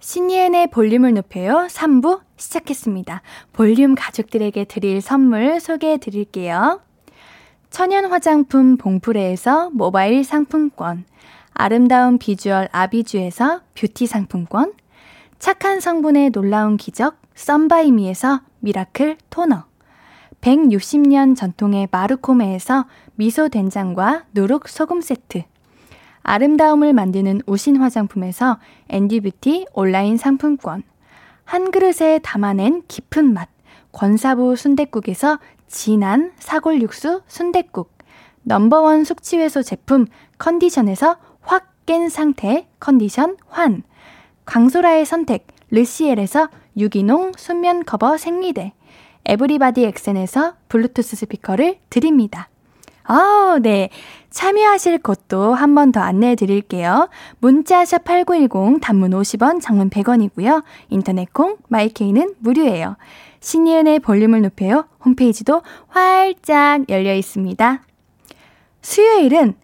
신예은의 볼륨을 높여요 3부 시작했습니다. 볼륨 가족들에게 드릴 선물 소개해 드릴게요. 천연 화장품 봉프레에서 모바일 상품권, 아름다운 비주얼 아비주에서 뷰티 상품권, 착한 성분의 놀라운 기적 썬바이미에서 미라클 토너, 160년 전통의 마루코메에서 미소 된장과 누룩 소금 세트, 아름다움을 만드는 우신 화장품에서 앤디뷰티 온라인 상품권, 한 그릇에 담아낸 깊은 맛 권사부 순댓국에서 진한 사골육수 순댓국, 넘버원 숙취해소 제품 컨디션에서 확 깬 상태 컨디션 환, 강소라의 선택 르시엘에서 유기농 순면 커버 생리대, 에브리바디 엑센에서 블루투스 스피커를 드립니다. 참여하실 곳도 한 번 더 안내해 드릴게요. 문자 샵 8910 단문 50원, 장문 100원이고요. 인터넷 콩, 마이케이는 무료예요. 신예은의 볼륨을 높여요. 홈페이지도 활짝 열려 있습니다. 수요일은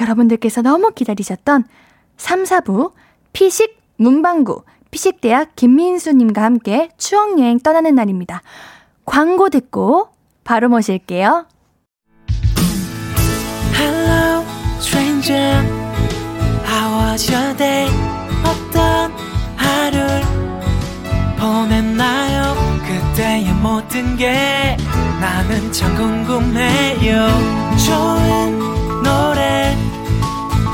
여러분들께서 너무 기다리셨던 3, 4부 피식 문방구, 피식대학 김민수님과 함께 추억여행 떠나는 날입니다. 광고 듣고 바로 모실게요. Hello, stranger. How was your day? 어떤 하루를 보냈나요? 그때의 모든 게 나는 참 궁금해요. 좋은 노래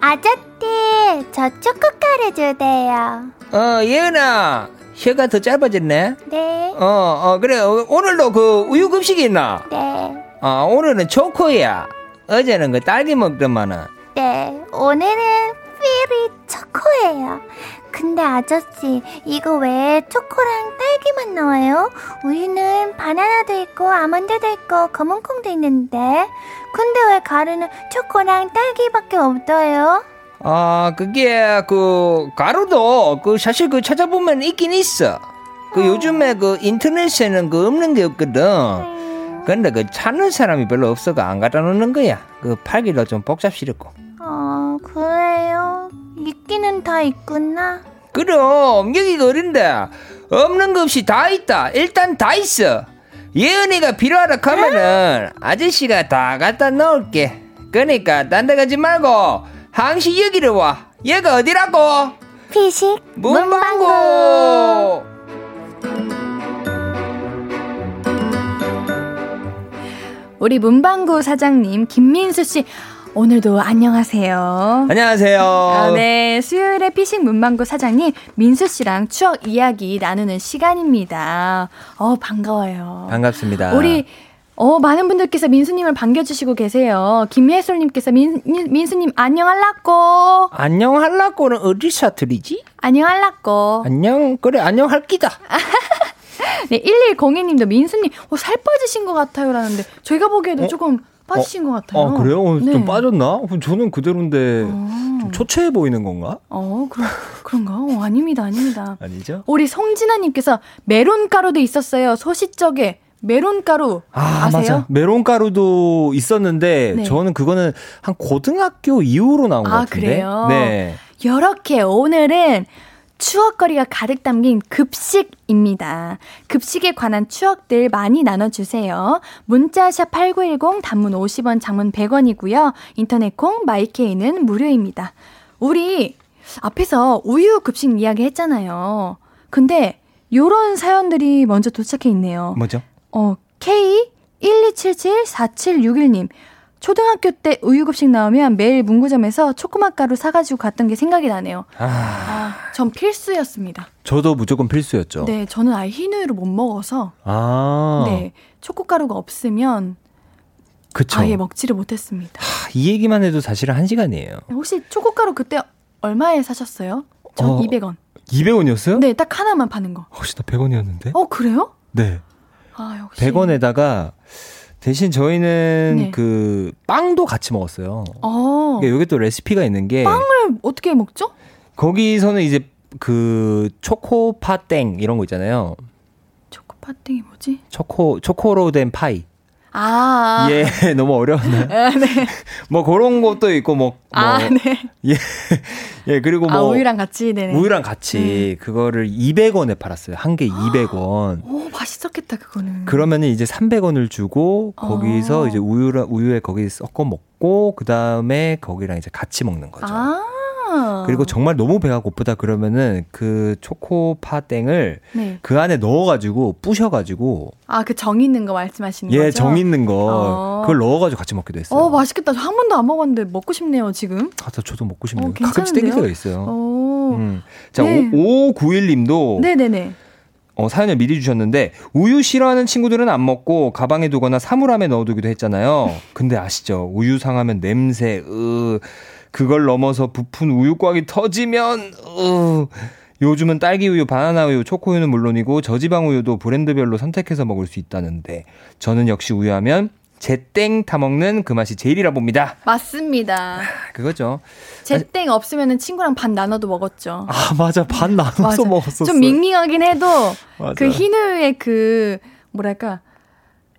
아저씨, 저 초코카레 주세요. 예은아, 혀가 더 짧아졌네. 네. 그래. 오늘도 그 우유 급식이 있나? 네. 오늘은 초코야. 어제는 그 딸기 먹더만은. 네. 오늘은 삘이 초코예요. 근데 아저씨, 이거 왜 초코랑 딸기만 나와요? 우리는 바나나도 있고 아몬드도 있고 검은콩도 있는데. 근데 왜 가루는 초코랑 딸기밖에 없어요? 그게 그 가루도 그 사실 그 찾아보면 있긴 있어. 그 요즘에 그 인터넷에는 그 없는 게 없거든. 근데 그 찾는 사람이 별로 없어가 안 갖다 놓는 거야. 그 팔기도 좀 복잡스럽고. 그래요? 있기는 다 있구나. 그럼 여기가 어린데 없는 거 없이 다 있다. 일단 다 있어. 예은이가 필요하다 하면은 아저씨가 다 갖다 놓을게. 그러니까 딴 데 가지 말고 항시 여기로 와. 얘가 어디라고? 피식 문방구. 우리 문방구 사장님 김민수 씨, 오늘도 안녕하세요. 안녕하세요. 네, 수요일에 피식 문방구 사장님 민수 씨랑 추억 이야기 나누는 시간입니다. 반가워요. 반갑습니다. 우리 많은 분들께서 민수님을 반겨주시고 계세요. 김예솔님께서 민수님 안녕할라꼬. 안녕할라꼬는 어디 사투리지? 안녕할라꼬. 안녕, 그래, 안녕할기다. 네, 1102님도 민수님 살 빠지신 것 같아요 라는데, 저희가 보기에도 조금 빠지신 것 같아요. 그래요? 네. 좀 빠졌나? 저는 그대로인데 좀 초췌해 보이는 건가? 그런가? 아닙니다. 아니죠? 우리 송진아님께서 메론가루도 있었어요. 소시적에 메론가루 아세요? 맞아. 메론가루도 있었는데 네. 저는 그거는 한 고등학교 이후로 나온 것 같은데. 그래요? 네. 이렇게 오늘은 추억거리가 가득 담긴 급식입니다. 급식에 관한 추억들 많이 나눠주세요. 문자샵 8910, 단문 50원, 장문 100원이고요. 인터넷콩 마이케이는 무료입니다. 우리 앞에서 우유 급식 이야기 했잖아요. 근데 요런 사연들이 먼저 도착해 있네요. 뭐죠? K12774761님. 초등학교 때 우유급식 나오면 매일 문구점에서 초코맛 가루 사가지고 갔던 게 생각이 나네요. 전 필수였습니다. 저도 무조건 필수였죠. 네, 저는 아예 흰 우유를 못 먹어서 네, 초코가루가 없으면 그쵸. 아예 먹지를 못했습니다. 이 얘기만 해도 사실은 1시간이에요. 혹시 초코가루 그때 얼마에 사셨어요? 전 200원. 200원이었어요? 네, 딱 하나만 파는 거. 혹시 나 100원이었는데? 그래요? 네. 역시. 100원에다가 대신 저희는 네. 그 빵도 같이 먹었어요. 그러니까 이게 또 레시피가 있는 게, 빵을 어떻게 먹죠? 거기서는 이제 그 초코파땡 이런 거 있잖아요. 초코파땡이 뭐지? 초코로 된 파이. 예, 너무 어려웠나요? 네. 뭐 그런 것도 있고 네. 예, 그리고 우유랑 같이, 네네. 우유랑 같이 그거를 200원에 팔았어요. 한 개 200원. 오, 맛있었겠다 그거는. 그러면은 이제 300원을 주고 거기서 이제 우유에 거기 섞어 먹고 그 다음에 거기랑 이제 같이 먹는 거죠. 그리고 정말 너무 배가 고프다 그러면은 그 초코파땡을 네. 그 안에 넣어가지고 부셔가지고 그 정 있는 거 말씀하시는 거죠? 예, 정 있는 거 그걸 넣어가지고 같이 먹기도 했어요. 맛있겠다. 한 번도 안 먹었는데 먹고 싶네요 지금. 저도 먹고 싶네요. 가끔씩 땡길 때가 있어요. 자, 네. 5591님도 네네네. 사연을 미리 주셨는데, 우유 싫어하는 친구들은 안 먹고 가방에 두거나 사물함에 넣어두기도 했잖아요. 근데 아시죠? 우유 상하면 냄새 그걸 넘어서 부푼 우유곽이 터지면 요즘은 딸기 우유, 바나나 우유, 초코우유는 물론이고 저지방 우유도 브랜드별로 선택해서 먹을 수 있다는데, 저는 역시 우유하면 제땡 타먹는 그 맛이 제일이라 봅니다. 맞습니다. 그거죠. 제땡 없으면 친구랑 반 나눠도 먹었죠. 맞아. 반 나눠서 맞아. 먹었었어요. 좀 밍밍하긴 해도 그 흰우유의 그 뭐랄까,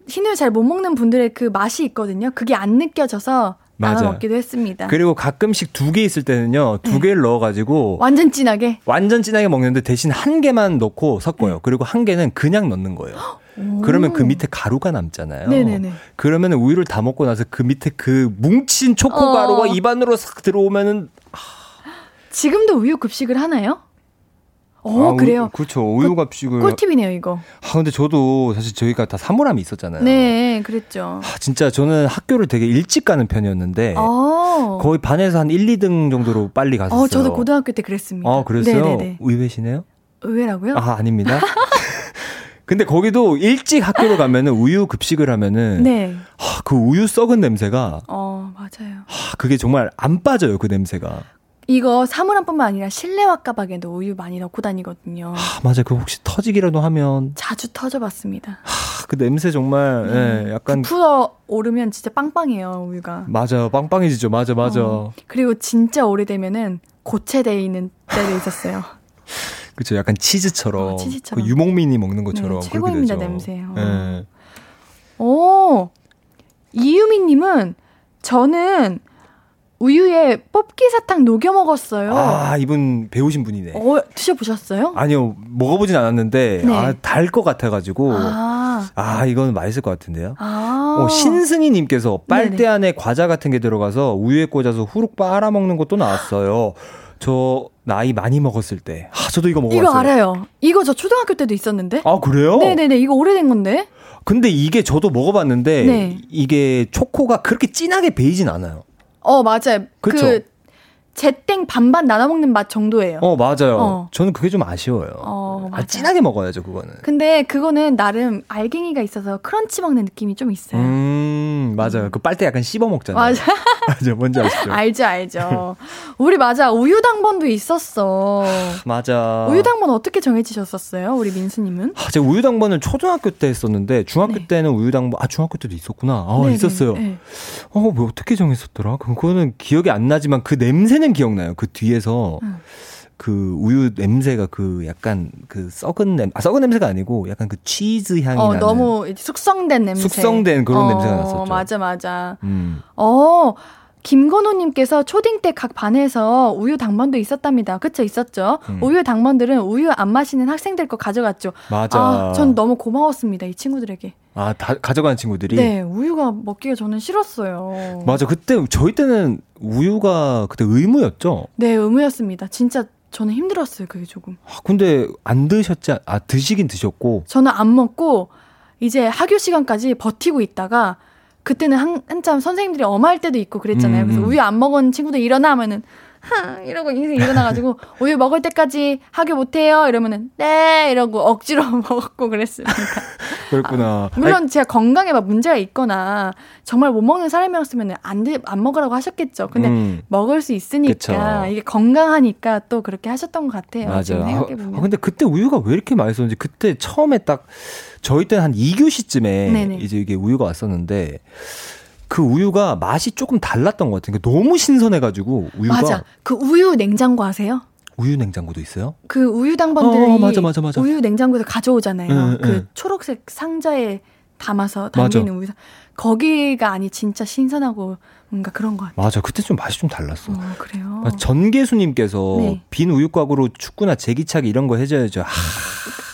흰우유 잘 못 먹는 분들의 그 맛이 있거든요. 그게 안 느껴져서 나눠 먹기도 했습니다. 그리고 가끔씩 2개 있을 때는요, 2개를 넣어가지고 완전 진하게 먹는데, 대신 1개만 넣고 섞어요. 그리고 1개는 그냥 넣는 거예요. 그러면 그 밑에 가루가 남잖아요. 네네네. 그러면 우유를 다 먹고 나서 그 밑에 그 뭉친 초코 가루가 입안으로 싹 들어오면은 지금도 우유 급식을 하나요? 그래요. 그렇죠. 우유 급식을. 꿀팁이네요, 이거. 근데 저도 사실 저희가 다 사물함이 있었잖아요. 네, 그랬죠. 진짜 저는 학교를 되게 일찍 가는 편이었는데 거의 반에서 한 1, 2등 정도로 빨리 갔었어요. 저도 고등학교 때 그랬습니다. 그랬어요? 네네네. 의외시네요? 의외라고요? 아, 아닙니다. 근데 거기도 일찍 학교로 가면은 우유 급식을 하면은 네. 하, 그 우유 썩은 냄새가 맞아요. 하, 그게 정말 안 빠져요, 그 냄새가. 이거 사물함뿐만 아니라 실내화 가방에도 우유 많이 넣고 다니거든요. 아, 맞아요. 그 혹시 터지기라도 하면 자주 터져봤습니다. 아, 그 냄새 정말 예, 약간 부풀어 오르면 진짜 빵빵해요, 우유가. 맞아요, 빵빵해지죠. 맞아. 그리고 진짜 오래되면은 고체돼 있는 때도 있었어요. 그렇죠, 약간 치즈처럼. 그 유목민이 먹는 것처럼. 네, 최고입니다, 냄새요. 네. 오, 이유미님은 저는 우유에 뽑기 사탕 녹여 먹었어요. 아, 이분 배우신 분이네. 드셔보셨어요? 아니요, 먹어보진 않았는데 네. 아, 달 것 같아가지고 이건 맛있을 것 같은데요. 신승희님께서 빨대 네네. 안에 과자 같은 게 들어가서 우유에 꽂아서 후룩 빨아 먹는 것도 나왔어요. 저 나이 많이 먹었을 때. 아, 저도 이거 먹어봤어요. 이거 알아요. 이거 저 초등학교 때도 있었는데. 아, 그래요? 네네네. 이거 오래된 건데. 근데 이게 저도 먹어봤는데 네. 이게 초코가 그렇게 진하게 베이진 않아요. 맞아요. 그쵸? 그 제땡 반반 나눠 먹는 맛 정도예요. 맞아요. 저는 그게 좀 아쉬워요. 맞아요. 진하게 먹어야죠, 그거는. 근데 그거는 나름 알갱이가 있어서 크런치 먹는 느낌이 좀 있어요. 맞아요. 그 빨대 약간 씹어 먹잖아요. 맞아. 맞아, 뭔지 아시죠? 알죠. 우리 맞아, 우유 당번도 있었어. 맞아. 우유 당번 어떻게 정해지셨었어요, 우리 민수님은? 제가 우유 당번을 초등학교 때 했었는데 중학교 네. 때는 우유 당번 중학교 때도 있었구나. 네, 있었어요. 네. 뭐 어떻게 정했었더라? 그거는 기억이 안 나지만 그 냄새. 기억나요. 그 뒤에서 그 우유 냄새가 그 약간 그 썩은 냄새가 아니고 약간 그 치즈 향이 나는. 너무 숙성된 냄새. 숙성된 그런 냄새가 났었죠. 맞아. 김건호님께서 초딩 때 각 반에서 우유 당번도 있었답니다. 그쵸, 있었죠. 우유 당번들은 우유 안 마시는 학생들 거 가져갔죠. 맞아. 전 너무 고마웠습니다, 이 친구들에게. 다 가져간 친구들이? 네, 우유가 먹기가 저는 싫었어요. 맞아, 그때 저희 때는 우유가 그때 의무였죠? 네, 의무였습니다. 진짜 저는 힘들었어요, 그게 조금. 근데 안 드셨지? 드시긴 드셨고. 저는 안 먹고 이제 하교 시간까지 버티고 있다가 그때는 한참 선생님들이 엄할 때도 있고 그랬잖아요. 그래서 우유 안 먹은 친구들 일어나 하면은 이러고 인생 일어나가지고 우유 먹을 때까지 하교 못해요 이러면은 네 이러고 억지로 먹었고 그랬습니다. 그렇구나. 물론 제가 건강에 막 문제가 있거나 정말 못 먹는 사람이었으면 안 먹으라고 하셨겠죠. 근데 먹을 수 있으니까 그쵸. 이게 건강하니까 또 그렇게 하셨던 것 같아요. 맞아요. 근데 그때 우유가 왜 이렇게 많이 썼는지 그때 처음에 딱 저희 때는 한 2교시쯤에 네네. 이제 이게 우유가 왔었는데 그 우유가 맛이 조금 달랐던 것 같아요. 그러니까 너무 신선해가지고 우유가. 맞아. 그 우유 냉장고 아세요? 우유 냉장고도 있어요? 그 우유 당번들이 맞아. 우유 냉장고에서 가져오잖아요. 그 초록색 상자에 담아서 담기는 우유. 거기가 진짜 신선하고 뭔가 그런 것 같아요. 맞아. 그때 좀 맛이 좀 달랐어. 그래요? 전계수님께서 네. 빈 우유곽으로 축구나 제기차기 이런 거 해줘야죠.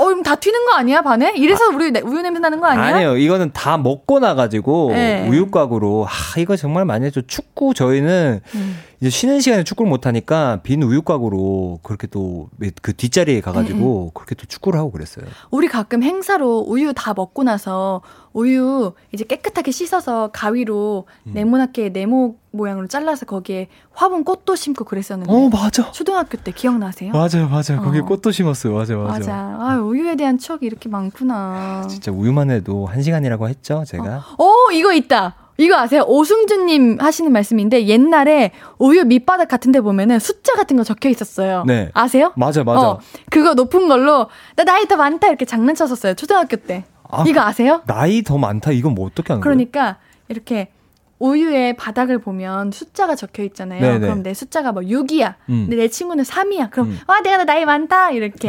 그럼 다 튀는 거 아니야, 반에? 이래서 우리 우유 냄새 나는 거 아니야? 아니에요. 이거는 다 먹고 나가지고 네. 우유곽으로. 이거 정말 많이 해줘. 축구 저희는 이제 쉬는 시간에 축구를 못하니까 빈 우유곽으로 그렇게 또 그 뒷자리에 가가지고 그렇게 또 축구를 하고 그랬어요. 우리 가끔 행사로 우유 다 먹고 나서 우유 이제 깨끗하게 씻어서 가위로 네모나게 네모 모양으로 잘라서 거기에 화분 꽃도 심고 그랬었는데. 맞아. 초등학교 때 기억나세요? 맞아요. 거기에 꽃도 심었어요. 맞아. 우유에 대한 추억이 이렇게 많구나. 진짜 우유만 해도 1시간이라고 했죠, 제가. 이거 있다. 이거 아세요? 오승준님 하시는 말씀인데 옛날에 우유 밑바닥 같은 데 보면은 숫자 같은 거 적혀 있었어요. 네. 아세요? 맞아. 그거 높은 걸로 나 나이 더 많다 이렇게 장난쳤었어요, 초등학교 때. 이거 아세요? 나이 더 많다. 이건 뭐 어떻게 하는 거예요? 그러니까 이렇게 우유의 바닥을 보면 숫자가 적혀 있잖아요. 네네. 그럼 내 숫자가 뭐 6이야. 근데 내 친구는 3이야. 그럼 내가 나이 많다 이렇게.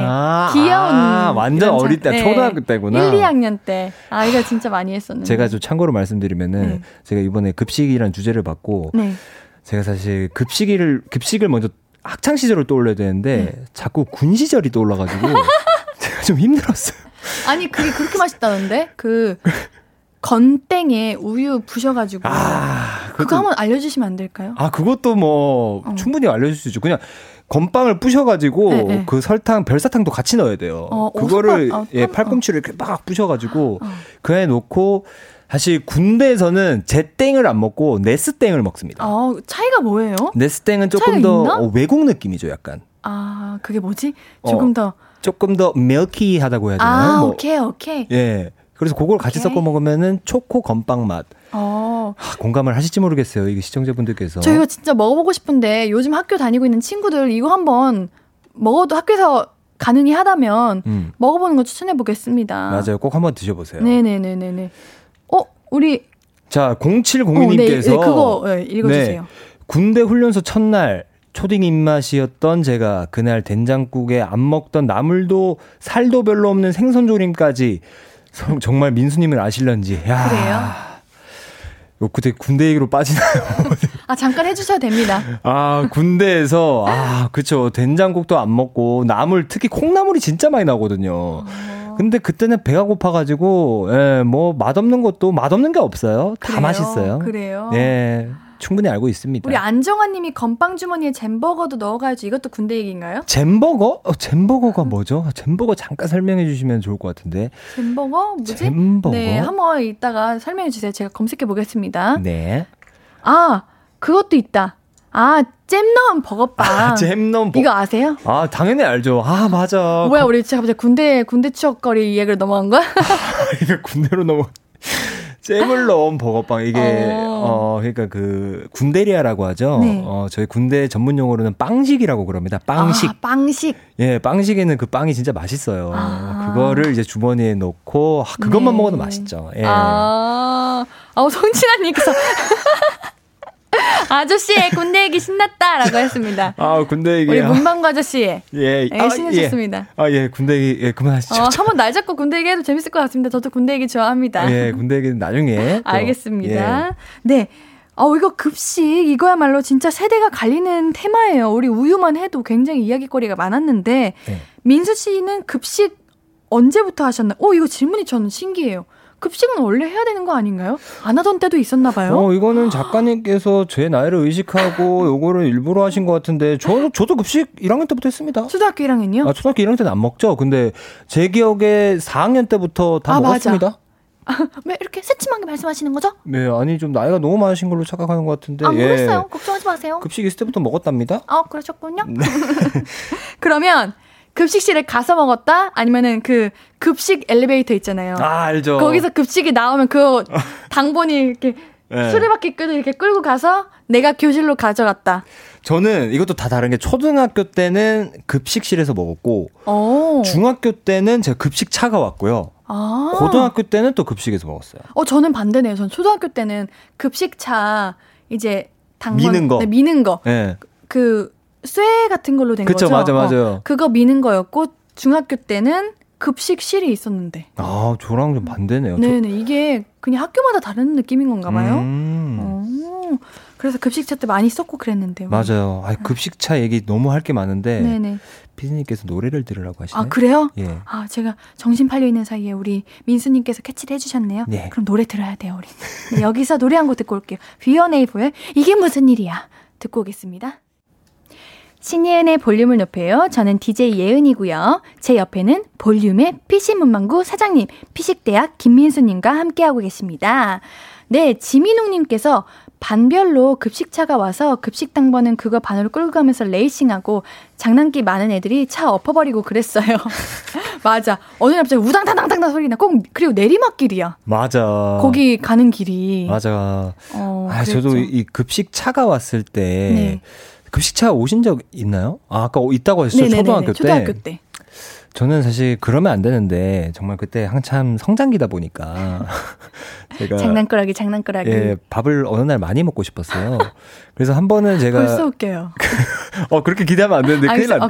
귀여운. 완전 어릴 때. 네. 초등학교 때구나. 1, 2학년 때. 이거 진짜 많이 했었는데. 제가 좀 참고로 말씀드리면은 제가 이번에 급식이라는 주제를 받고 네. 제가 사실 급식을 먼저 학창 시절을 떠올려야 되는데 자꾸 군 시절이 떠올라가지고 제가 좀 힘들었어요. 아니 그게 그렇게 맛있다던데 그. 건땡에 우유 부셔가지고 그거 한번 알려주시면 안 될까요? 그것도 뭐 충분히 알려줄 수 있죠. 그냥 건빵을 부셔가지고 네. 그 설탕, 별사탕도 같이 넣어야 돼요. 그거를 팔꿈치를 이렇게 막 부셔가지고 그 안에 놓고. 사실 군대에서는 제땡을 안 먹고 네스땡을 먹습니다. 차이가 뭐예요? 네스땡은 조금 더 외국 느낌이죠, 약간. 그게 뭐지? 조금 더 조금 더 밀키하다고 해야 되나요? 아, 뭐, 오케이, 오케이. 예. 그래서 그걸 같이 오케이. 섞어 먹으면은 초코 건빵 맛. 하, 공감을 하실지 모르겠어요. 이게 시청자분들께서. 저 이거 진짜 먹어보고 싶은데 요즘 학교 다니고 있는 친구들 이거 한번 먹어도 학교에서 가능히 하다면 먹어보는 거 추천해보겠습니다. 맞아요. 꼭 한번 드셔보세요. 네네네네네. 우리. 자, 0702님께서. 네, 그거 네, 읽어주세요. 네. 군대 훈련소 첫날. 초딩 입맛이었던 제가 그날 된장국에 안 먹던 나물도 살도 별로 없는 생선조림까지 정말 민수님을 아실런지. 야. 그래요? 그때 군대 얘기로 빠지나요? 아, 잠깐 해주셔도 됩니다. 아, 군대에서, 아, 그쵸. 된장국도 안 먹고, 나물, 특히 콩나물이 진짜 많이 나오거든요. 근데 그때는 배가 고파가지고, 예, 뭐, 맛없는 것도, 맛없는 게 없어요. 다 그래요? 맛있어요. 그래요? 예. 충분히 알고 있습니다. 우리 안정환님이 건빵 주머니에 잼버거도 넣어가야지. 이것도 군대 얘기인가요? 잼버거? 잼버거가 뭐죠? 잼버거 잠깐 설명해 주시면 좋을 것 같은데. 잼버거? 뭐지? 잼버거? 네, 한번 이따가 설명해 주세요. 제가 검색해 보겠습니다. 네. 아, 그것도 있다. 아, 잼 넣은 버거빵. 아, 잼 넣은 버거. 이거 아세요? 아, 당연히 알죠. 아, 맞아. 뭐야, 우리 진짜 갑자기 군대 추억거리 이야기를 넘어간 거야? 아, 이게 군대로 넘어간. 잼을 넣은 버거빵. 이게, 그러니까 그, 군대리아라고 하죠. 네. 저희 군대 전문 용어로는 빵식이라고 그럽니다. 빵식. 아, 빵식. 예, 빵식에는 그 빵이 진짜 맛있어요. 아. 그거를 이제 주머니에 넣고, 아, 그것만 네. 먹어도 맛있죠. 예. 아, 성진아님께서. 아저씨의 군대 얘기 신났다라고 했습니다. 아, 군대 얘기. 우리 문방구 아저씨. 예, 예, 신났습니다. 아, 예, 군대 얘기, 예, 그만하시죠. 한번 날 잡고 군대 얘기 해도 재밌을 것 같습니다. 저도 군대 얘기 좋아합니다. 예, 군대 얘기는 나중에. 알겠습니다. 예. 네. 이거 급식, 이거야말로 진짜 세대가 갈리는 테마예요. 우리 우유만 해도 굉장히 이야기거리가 많았는데, 네. 민수 씨는 급식 언제부터 하셨나? 이거 질문이 저는 신기해요. 급식은 원래 해야 되는 거 아닌가요? 안 하던 때도 있었나 봐요. 이거는 작가님께서 제 나이를 의식하고 요거를 일부러 하신 것 같은데 저도 급식 1학년 때부터 했습니다. 초등학교 1학년이요? 아, 초등학교 1학년 때는 안 먹죠. 근데 제 기억에 4학년 때부터 다 먹었습니다. 맞아. 왜 이렇게 새침하게 말씀하시는 거죠? 네, 아니 좀 나이가 너무 많으신 걸로 착각하는 것 같은데. 아, 모르겠어요. 예. 걱정하지 마세요. 급식 있을 때부터 먹었답니다. 그러셨군요. 네. 그러면 급식실에 가서 먹었다? 아니면은 그 급식 엘리베이터 있잖아요. 아, 알죠. 거기서 급식이 나오면 그 당번이 이렇게 네. 수레바퀴 이렇게 끌고 가서 내가 교실로 가져갔다. 저는 이것도 다 다른 게 초등학교 때는 급식실에서 먹었고 중학교 때는 제가 급식차가 왔고요. 아. 고등학교 때는 또 급식에서 먹었어요. 저는 반대네요. 전 초등학교 때는 급식차 이제 당번 미는 거. 네, 미는 거. 네. 그 쇠 같은 걸로 된 그쵸, 거죠? 그렇죠. 맞아요. 그거 미는 거였고 중학교 때는 급식실이 있었는데. 아, 저랑 좀 반대네요. 네네. 이게 그냥 학교마다 다른 느낌인 건가 봐요. 그래서 급식차 때 많이 썼고 그랬는데. 맞아요. 아, 급식차 얘기 너무 할 게 많은데. 네네. 피디님께서 노래를 들으라고 하시네요. 아, 그래요? 예. 아, 제가 정신 팔려 있는 사이에 우리 민수님께서 캐치를 해주셨네요. 네. 그럼 노래 들어야 돼요, 우리. 네, 여기서 노래 한 곡 듣고 올게요. 비어네이버의 이게 무슨 일이야 듣고 오겠습니다. 신예은의 볼륨을 높여요. 저는 DJ 예은이고요. 제 옆에는 볼륨의 피식 문방구 사장님, 피식대학 김민수님과 함께하고 계십니다. 네, 지민웅님께서 반별로 급식차가 와서 급식 당번은 그거 반으로 끌고 가면서 레이싱하고 장난기 많은 애들이 차 엎어버리고 그랬어요. 맞아. 어느 날 갑자기 우당탕탕탕 소리나. 꼭 그리고 내리막길이야. 맞아. 거기 가는 길이. 맞아. 저도 이 급식차가 왔을 때. 네. 급식차 오신 적 있나요? 아, 아까 있다고 하셨죠? 초등학교 때? 초등학교 때. 저는 사실 그러면 안 되는데 정말 그때 한참 성장기다 보니까 제가 장난꾸러기 예, 밥을 어느 날 많이 먹고 싶었어요. 그래서 한 번은 제가 벌써 웃겨요. 그렇게 기대하면 안 되는데 큰일 났네.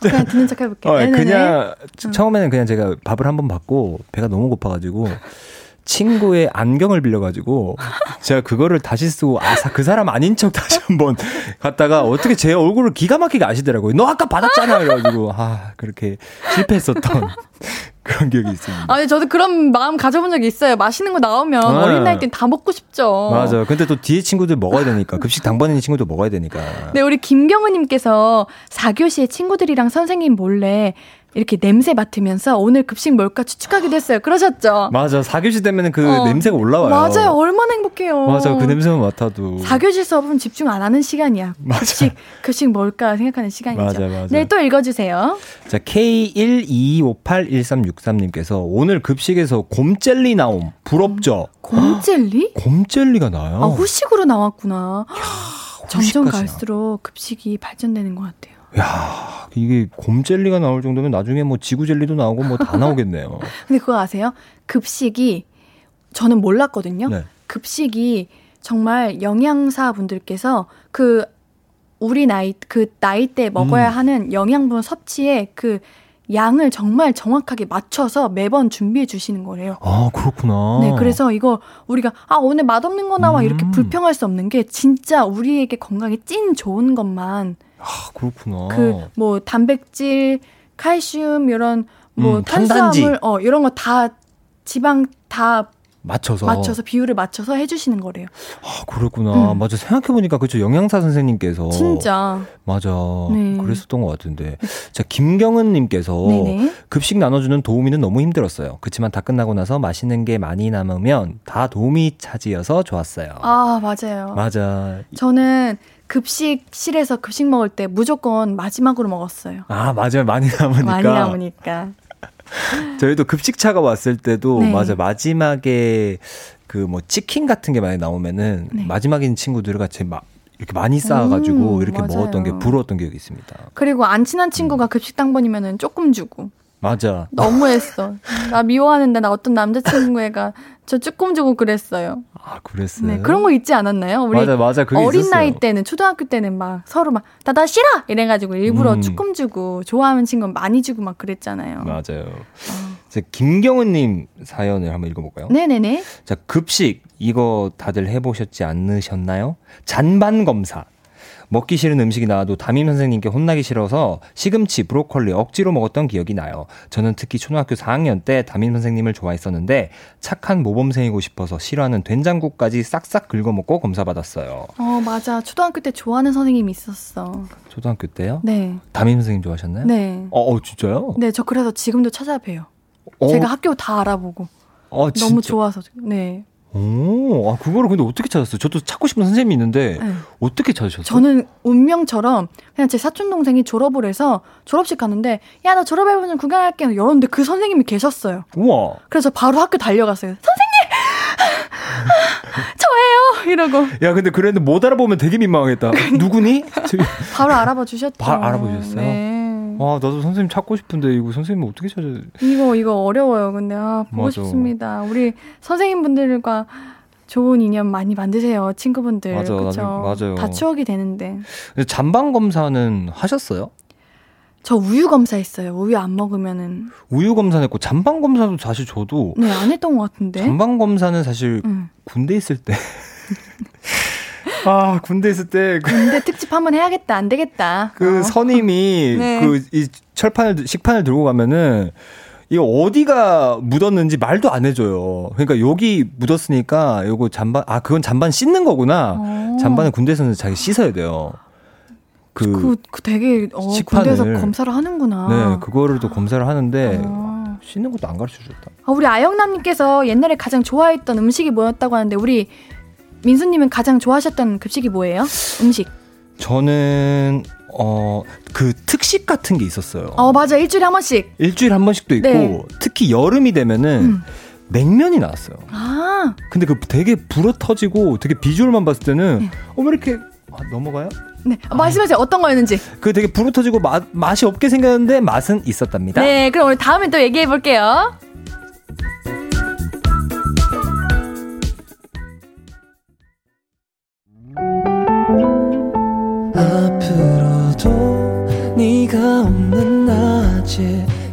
그냥 듣는 척 해볼게요. 그냥 처음에는 그냥 제가 밥을 한번 받고 배가 너무 고파가지고 친구의 안경을 빌려가지고 제가 그거를 다시 쓰고 그 사람 아닌 척 다시 한번 갔다가 어떻게 제 얼굴을 기가 막히게 아시더라고요. 너 아까 받았잖아 그래가지고 그렇게 실패했었던 그런 기억이 있습니다. 아니 저도 그런 마음 가져본 적이 있어요. 맛있는 거 나오면 어린 나이 땐 다 먹고 싶죠. 맞아요. 근데 또 뒤에 친구들 먹어야 되니까 급식 당번에 있는 친구도 먹어야 되니까. 네, 우리 김경우님께서 4교시에 친구들이랑 선생님 몰래 이렇게 냄새 맡으면서 오늘 급식 뭘까 추측하기도 했어요. 그러셨죠? 맞아. 4교시 되면 그 냄새가 올라와요. 맞아요. 얼마나 행복해요. 맞아. 그 냄새만 맡아도. 4교시 수업은 집중 안 하는 시간이야. 맞아. 급식 뭘까 생각하는 시간이죠. 맞아, 맞아. 네, 또 읽어주세요. 자, K1258136님께서 오늘 급식에서 곰젤리 나옴. 부럽죠? 곰젤리? 곰젤리가 나요. 아, 후식으로 나왔구나. 이야, 점점 갈수록 급식이 발전되는 것 같아요. 야, 이게 곰젤리가 나올 정도면 나중에 뭐 지구젤리도 나오고 뭐 다 나오겠네요. 근데 그거 아세요? 급식이, 저는 몰랐거든요. 네. 급식이 정말 영양사 분들께서 그 우리 나이, 그 나이 때 먹어야 하는 영양분 섭취에 그 양을 정말 정확하게 맞춰서 매번 준비해 주시는 거래요. 아, 그렇구나. 네, 그래서 이거 우리가 아, 오늘 맛없는 거나 와 이렇게 불평할 수 없는 게 진짜 우리에게 건강에 찐 좋은 것만. 아, 그렇구나. 그 뭐 단백질, 칼슘 이런 뭐 탄수화물 이런 거 다 지방 다 맞춰서 비율을 맞춰서 해주시는 거래요. 아, 그렇구나. 맞아. 생각해보니까 그렇죠. 영양사 선생님께서 진짜 맞아. 네. 그랬었던 것 같은데. 자, 김경은님께서 네네. 급식 나눠주는 도우미는 너무 힘들었어요. 그치만 다 끝나고 나서 맛있는 게 많이 남으면 다 도우미 차지여서 좋았어요. 아, 맞아요. 맞아. 저는 급식실에서 급식 먹을 때 무조건 마지막으로 먹었어요. 아, 맞아요. 많이 남으니까. 많이 남으니까. 저희도 급식차가 왔을 때도 네. 맞아 마지막에 그 뭐 치킨 같은 게 많이 나오면은 네. 마지막인 친구들이 같이 막 이렇게 많이 쌓아가지고 이렇게 맞아요. 먹었던 게 부러웠던 기억이 있습니다. 그리고 안 친한 친구가 급식 당번이면은 조금 주고. 맞아. 너무했어. 나 미워하는데 나 어떤 남자친구 애가 저 조금 주고 그랬어요. 아, 그랬어요? 네, 그런 거 있지 않았나요? 우리 맞아, 맞아. 그게 어린 있었어요. 나이 때는, 초등학교 때는 막 서로 막 나 싫어! 이래가지고 일부러 조금 주고 좋아하는 친구는 많이 주고 막 그랬잖아요. 맞아요. 자, 김경은님 사연을 한번 읽어볼까요? 네네네. 자, 급식 이거 다들 해보셨지 않으셨나요? 잔반 검사. 먹기 싫은 음식이 나와도 담임선생님께 혼나기 싫어서 시금치, 브로콜리 억지로 먹었던 기억이 나요. 저는 특히 초등학교 4학년 때 담임선생님을 좋아했었는데 착한 모범생이고 싶어서 싫어하는 된장국까지 싹싹 긁어먹고 검사받았어요. 맞아. 초등학교 때 좋아하는 선생님이 있었어. 초등학교 때요? 네. 담임선생님 좋아하셨나요? 네. 진짜요? 네. 저 그래서 지금도 찾아봬요. 제가 학교 다 알아보고. 진짜? 너무 좋아서. 네. 오, 그거를 근데 어떻게 찾았어요? 저도 찾고 싶은 선생님이 있는데 네. 어떻게 찾으셨어요? 저는 운명처럼 그냥 제 사촌 동생이 졸업을 해서 졸업식 갔는데 야, 나 졸업 앨범 좀 구경할게 열었는데 그 선생님이 계셨어요. 우와. 그래서 바로 학교 달려갔어요. 선생님! 저예요! 이러고. 야, 근데 그랬는데 못 알아보면 되게 민망하겠다. 누구니? 바로 알아봐 주셨죠. 바로 알아봐 주셨어요? 네. 와, 나도 선생님 찾고 싶은데 이거 선생님 어떻게 찾아? 이거 어려워요. 근데 보고 맞아. 싶습니다. 우리 선생님분들과 좋은 인연 많이 만드세요, 친구분들. 맞아, 맞아요. 다 추억이 되는데. 근데 잔반 검사는 하셨어요? 저 우유 검사했어요. 우유 안 먹으면은. 우유 검사했고 잔반 검사도 사실 저도. 네, 안 했던 것 같은데. 잔반 검사는 사실 군대 있을 때. 아, 군대 있을 때. 군대 특집 한번 해야겠다. 안 되겠다. 선임이 네. 이 철판을, 식판을 들고 가면은, 이거 어디가 묻었는지 말도 안 해줘요. 그러니까 여기 묻었으니까, 요거 잔반, 그건 잔반 씻는 거구나. 잔반은 군대에서는 자기 씻어야 돼요. 그 되게, 식판을. 군대에서 검사를 하는구나. 네, 그거를 또 검사를 하는데, 씻는 것도 안 가르쳐 줬다. 우리 아영남님께서 옛날에 가장 좋아했던 음식이 뭐였다고 하는데, 우리, 민수님은 가장 좋아하셨던 급식이 뭐예요? 음식. 저는 그 특식 같은 게 있었어요. 맞아. 일주일에 한 번씩. 일주일에 한 번씩도 있고 네. 특히 여름이 되면은 냉면이 나왔어요. 아. 근데 그 되게 불어 터지고 되게 비주얼만 봤을 때는 네. 왜 이렇게 넘어가요? 네. 말씀하세요. 어떤 거였는지. 그 되게 불어 터지고 맛이 없게 생겼는데 맛은 있었답니다. 네. 그럼 오늘 다음에 또 얘기해 볼게요. 앞으로도 네가 없는 낮에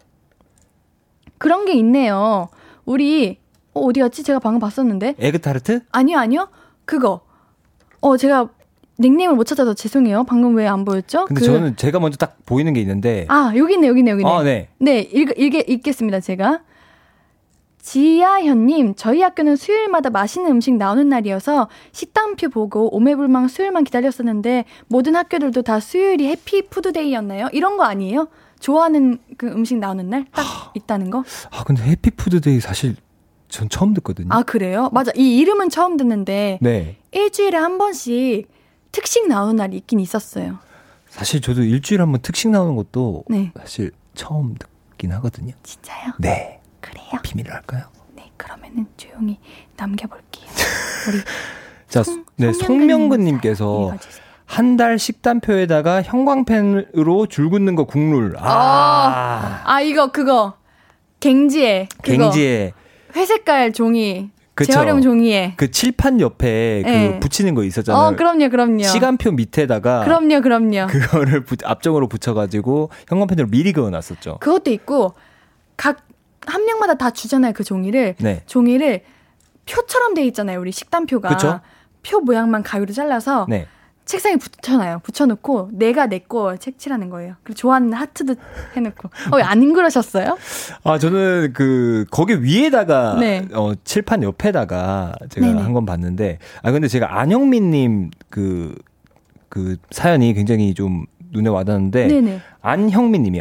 그런 게 있네요. 우리... 어디 갔지? 제가 방금 봤었는데. 에그타르트? 아니요. 그거. 제가 닉네임을 못 찾아서 죄송해요. 방금 왜 안 보였죠? 근데 저는 제가 먼저 딱 보이는 게 있는데. 아, 여기 있네. 아, 네. 네, 읽겠습니다, 제가. 지아현님, 저희 학교는 수요일마다 맛있는 음식 나오는 날이어서 식단표 보고 오매불망 수요일만 기다렸었는데 모든 학교들도 다 수요일이 해피푸드데이였나요? 이런 거 아니에요? 좋아하는 그 음식 나오는 날 딱 있다는 거? 아, 근데 해피푸드데이 사실... 전 처음 듣거든요. 아, 그래요? 맞아. 이 이름은 처음 듣는데 네. 일주일에 한 번씩 특식 나오는 날이 있긴 있었어요. 사실 저도 일주일에 한 번 특식 나오는 것도 네. 사실 처음 듣긴 하거든요. 진짜요? 네. 그래요? 비밀을 할까요? 네. 그러면은 조용히 남겨볼게요. 우리 자, 네, 송명근님께서 한 달 식단표에다가 형광펜으로 줄 긋는 거 국룰. 아, 이거 그거. 갱지에. 회색깔 종이, 그쵸. 재활용 종이에 그 칠판 옆에 네. 그 붙이는 거 있었잖아요. 그럼요. 시간표 밑에다가 그럼요. 그거를 앞쪽으로 붙여가지고 형광펜으로 미리 그어놨었죠. 그것도 있고 각 한 명마다 다 주잖아요. 그 종이를 네. 종이를 표처럼 돼 있잖아요. 우리 식단표가 그쵸? 표 모양만 가위로 잘라서 네. 책상에 붙여놓고 내가 내 거 색칠하는 거예요. 그리고 좋아하는 하트도 해놓고. 안 그러셨어요? 아, 저는 거기 위에다가 네. 칠판 옆에다가 제가 한 건 봤는데, 아 근데 제가 안영민님 그 사연이 굉장히 좀 눈에 와닿는데, 네네. 안형민님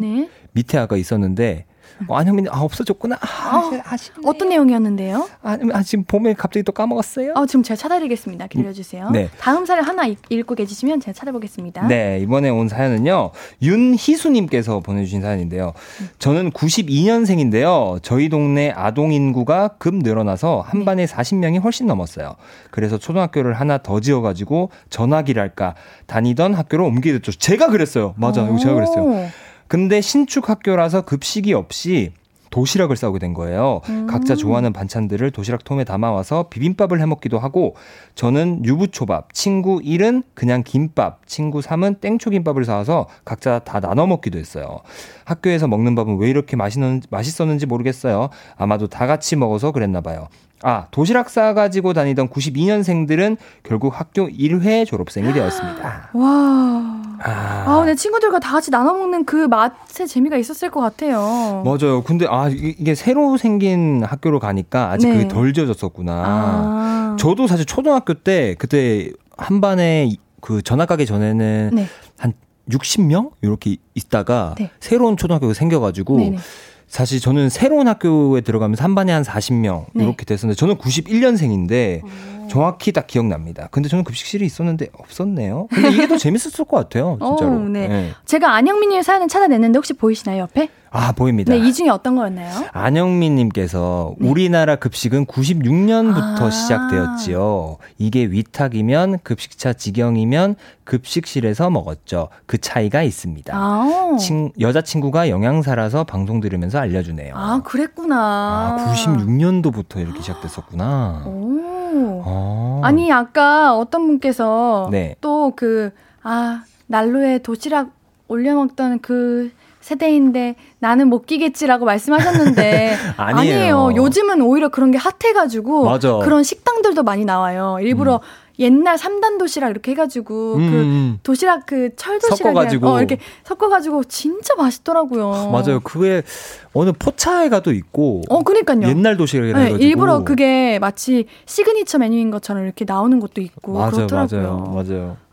네. 밑에 아까 있었는데. 안형민님 없어졌구나. 아쉽네. 어떤 내용이었는데요? 지금 봄에 갑자기 또 까먹었어요. 지금 제가 찾아드리겠습니다. 기다려주세요. 네. 다음 사연 하나 읽고 계시면 제가 찾아보겠습니다. 네, 이번에 온 사연은요, 윤희수님께서 보내주신 사연인데요. 저는 92년생인데요 저희 동네 아동 인구가 급 늘어나서 한 반에 40명이 훨씬 넘었어요. 그래서 초등학교를 하나 더 지어가지고 전학이랄까 다니던 학교로 옮기게 됐죠. 제가 그랬어요. 맞아, 제가 그랬어요. 근데 신축 학교라서 급식이 없이 도시락을 싸오게 된 거예요. 각자 좋아하는 반찬들을 도시락통에 담아와서 비빔밥을 해먹기도 하고, 저는 유부초밥, 친구 1은 그냥 김밥, 친구 3은 땡초김밥을 사와서 각자 다 나눠 먹기도 했어요. 학교에서 먹는 밥은 왜 이렇게 맛있었는지 모르겠어요. 아마도 다 같이 먹어서 그랬나 봐요. 아, 도시락 싸가지고 다니던 92년생들은 결국 학교 1회 졸업생이 되었습니다. 와... 내 친구들과 다 같이 나눠 먹는 그 맛의 재미가 있었을 것 같아요. 맞아요. 근데 이게 새로 생긴 학교로 가니까 아직 네. 그게 덜 지어졌었구나. 저도 사실 초등학교 때 그때 한 반에 그 전학 가기 전에는 네. 한 60명 이렇게 있다가 네. 새로운 초등학교가 생겨가지고 네네. 사실 저는 새로운 학교에 들어가면서 한 반에 한 40명 이렇게 됐었는데, 저는 91년생인데 정확히 딱 기억납니다. 근데 저는 급식실이 있었는데 없었네요. 근데 이게 더 재밌었을 것 같아요, 진짜로. 네. 네. 제가 안영민님 사연을 찾아냈는데 혹시 보이시나요, 옆에? 아, 보입니다. 네, 이 중에 어떤 거였나요? 안영민님께서 네. 우리나라 급식은 96년부터 시작되었지요. 이게 위탁이면 급식차 직영이면 급식실에서 먹었죠. 그 차이가 있습니다. 여자친구가 영양사라서 방송 들으면서 알려주네요. 아, 그랬구나. 96년도부터 이렇게 시작됐었구나. 아니, 아까 어떤 분께서 네. 또 난로에 도시락 올려 먹던 그 세대인데 나는 못 끼겠지라고 말씀하셨는데 아니에요. 요즘은 오히려 그런 게 핫해가지고 맞아. 그런 식당들도 많이 나와요. 일부러 옛날 3단 도시락 이렇게 해가지고 그 도시락 그 철도시락 섞어가지고 이렇게 섞어가지고 진짜 맛있더라고요. 맞아요. 그게 어느 포차에가도 있고. 그러니까요. 옛날 도시락이라 해가지고 일부러 그게 마치 시그니처 메뉴인 것처럼 이렇게 나오는 것도 있고. 맞아요, 그렇더라고요.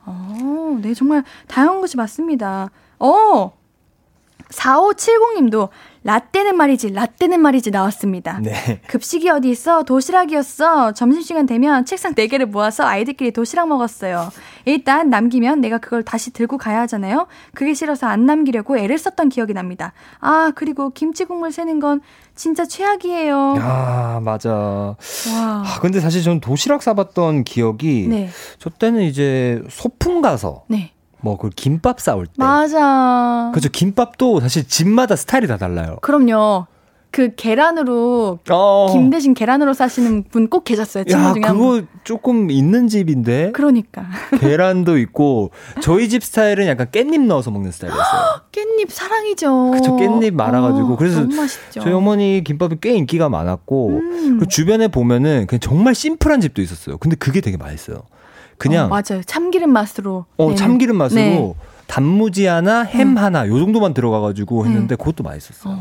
맞아요. 네, 정말 다양한 것이 맞습니다. 4570님도 라떼는 말이지 나왔습니다. 네. 급식이 어디 있어? 도시락이었어. 점심시간 되면 책상 4개를 모아서 아이들끼리 도시락 먹었어요. 일단 남기면 내가 그걸 다시 들고 가야 하잖아요. 그게 싫어서 안 남기려고 애를 썼던 기억이 납니다. 아, 그리고 김치 국물 새는 건 진짜 최악이에요. 아, 맞아. 와. 아, 근데 사실 전 도시락 싸봤던 기억이 네. 저 때는 이제 소풍 가서 네. 뭐 그 김밥 싸올 때 맞아. 그렇죠. 김밥도 사실 집마다 스타일이 다 달라요. 그럼요. 그 계란으로 김 대신 계란으로 싸시는 분 꼭 계셨어요. 친구 야, 중에 한 분. 그거 조금 있는 집인데. 그러니까. 계란도 있고 저희 집 스타일은 약간 깻잎 넣어서 먹는 스타일이었어요. 깻잎 사랑이죠. 그렇죠. 깻잎 많아가지고 그래서 너무 맛있죠. 저희 어머니 김밥이 꽤 인기가 많았고 그 주변에 보면은 그냥 정말 심플한 집도 있었어요. 근데 그게 되게 맛있어요. 그냥 맞아요. 참기름 맛으로. 참기름 맛으로 네. 단무지 하나, 햄 하나 요 정도만 들어가가지고 했는데 그것도 맛있었어요.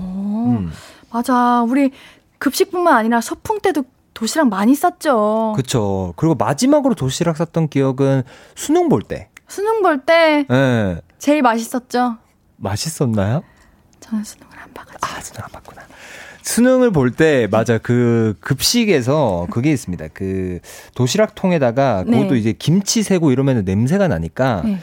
맞아. 우리 급식뿐만 아니라 소풍 때도 도시락 많이 쌌죠. 그렇죠. 그리고 마지막으로 도시락 쌌던 기억은 수능 볼 때. 네. 제일 맛있었죠. 맛있었나요? 저는 수능을 안 봐가지고. 아, 수능 안 봤구나. 수능을 볼 때 맞아 그 급식에서 그게 있습니다. 그 도시락통에다가 네. 그것도 이제 김치 새고 이러면 냄새가 나니까 네.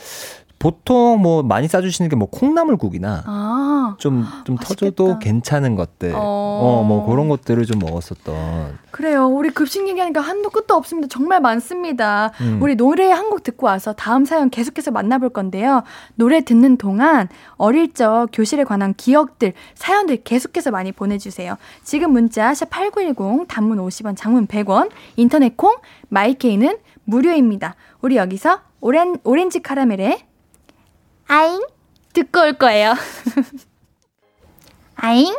보통 뭐 많이 싸주시는 게 뭐 콩나물국이나 좀 터져도 괜찮은 것들, 뭐 그런 것들을 좀 먹었었던. 그래요. 우리 급식 얘기하니까 한도 끝도 없습니다. 정말 많습니다. 우리 노래 한 곡 듣고 와서 다음 사연 계속해서 만나볼 건데요. 노래 듣는 동안 어릴 적 교실에 관한 기억들, 사연들 계속해서 많이 보내주세요. 지금 문자 샵 8910, 단문 50원, 장문 100원, 인터넷 콩, 마이케이는 무료입니다. 우리 여기서 오렌지 카라멜의 아잉 듣고 올 거예요. 아잉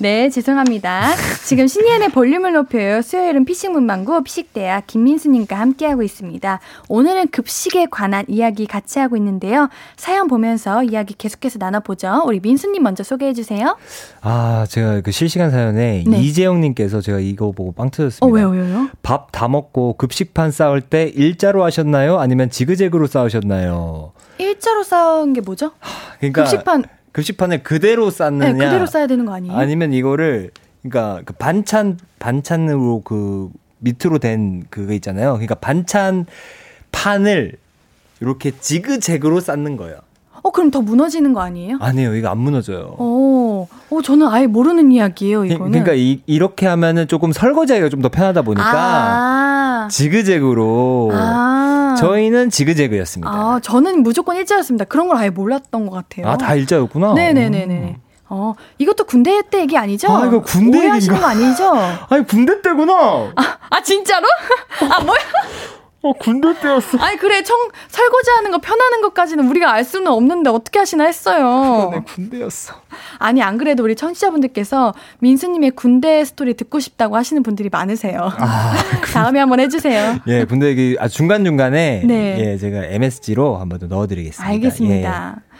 네 죄송합니다. 지금 신예은의 볼륨을 높여요. 수요일은 피식 문방구 피식대학 김민수님과 함께하고 있습니다. 오늘은 급식에 관한 이야기 같이 하고 있는데요. 사연 보면서 이야기 계속해서 나눠보죠. 우리 민수님 먼저 소개해주세요. 아 제가 그 실시간 사연에 네. 이재영님께서 제가 이거 보고 빵 터졌습니다. 왜요? 밥 다 먹고 급식판 싸울 때 일자로 하셨나요? 아니면 지그재그로 싸우셨나요? 일자로 싸운 게 뭐죠? 그러니까 급식판을 그대로 쌌느냐? 네, 그대로 싸야 되는 거 아니에요? 아니면 이거를 그러니까 그 반찬으로 그 밑으로 된 그거 있잖아요. 그러니까 반찬 판을 이렇게 지그재그로 쌓는 거예요. 그럼 더 무너지는 거 아니에요? 아니에요. 이거 안 무너져요. 저는 아예 모르는 이야기예요, 이거는. 그러니까 이렇게 하면은 조금 설거지하기가 좀 더 편하다 보니까 지그재그로. 저희는 지그재그였습니다. 저는 무조건 일자였습니다. 그런 걸 아예 몰랐던 것 같아요. 다 일자였구나. 네네네네. 이것도 군대 때 얘기 아니죠? 이거 군대 얘기인가? 오해하시는 거 아니죠? 아니, 군대 때구나. 진짜로? 뭐야? 군대 때였어. 아니, 그래. 설거지하는 거, 편하는 것까지는 우리가 알 수는 없는데 어떻게 하시나 했어요. 그러네, 군대였어. 아니, 안 그래도 우리 청취자분들께서 민수님의 군대 스토리 듣고 싶다고 하시는 분들이 많으세요. 다음에 한번 해주세요. 예, 군대 얘기, 중간중간에. 네. 예, 제가 MSG로 한번 더 넣어드리겠습니다. 알겠습니다. 예.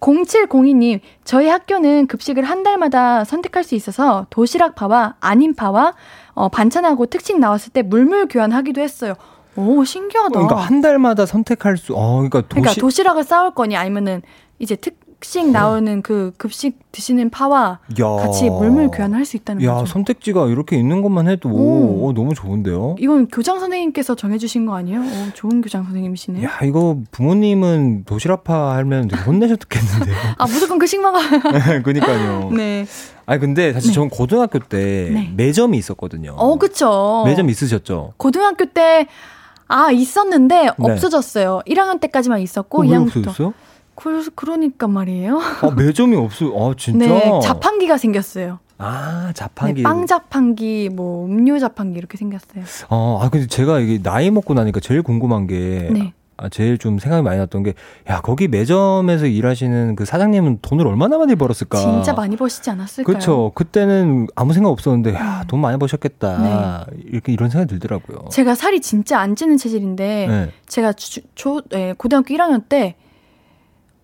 0702님, 저희 학교는 급식을 한 달마다 선택할 수 있어서 도시락 파와 아닌 파와 반찬하고 특식 나왔을 때 물물 교환하기도 했어요. 오, 신기하다. 그러니까 한 달마다 선택할 수, 그러니까 도시락을 싸울 거니, 아니면은, 이제 특식 나오는 그 급식 드시는 파와 같이 물물 교환할 수 있다는 거죠. 선택지가 이렇게 있는 것만 해도, 너무 좋은데요? 이건 교장 선생님께서 정해주신 거 아니에요? 좋은 교장 선생님이시네요. 이거 부모님은 도시락파 하면 되게 혼내셨겠는데요? 무조건 그 식만 가요. 그니까요. 네. 근데 사실 전 고등학교 때 매점이 있었거든요. 그쵸. 매점 있으셨죠? 고등학교 때, 있었는데 없어졌어요. 1학년 때까지만 있었고 왜 2학년부터. 없어졌어요? 그러니까 말이에요. 매점이 없어요. 진짜? 네, 자판기가 생겼어요. 자판기. 네, 빵 자판기, 뭐 음료 자판기 이렇게 생겼어요. 근데 제가 이게 나이 먹고 나니까 제일 궁금한 게 제일 좀 생각이 많이 났던 게 거기 매점에서 일하시는 그 사장님은 돈을 얼마나 많이 벌었을까? 진짜 많이 버시지 않았을까요? 그렇죠. 그때는 아무 생각 없었는데 돈 많이 버셨겠다. 네. 이런 생각이 들더라고요. 제가 살이 진짜 안 찌는 체질인데 제가 고등학교 1학년 때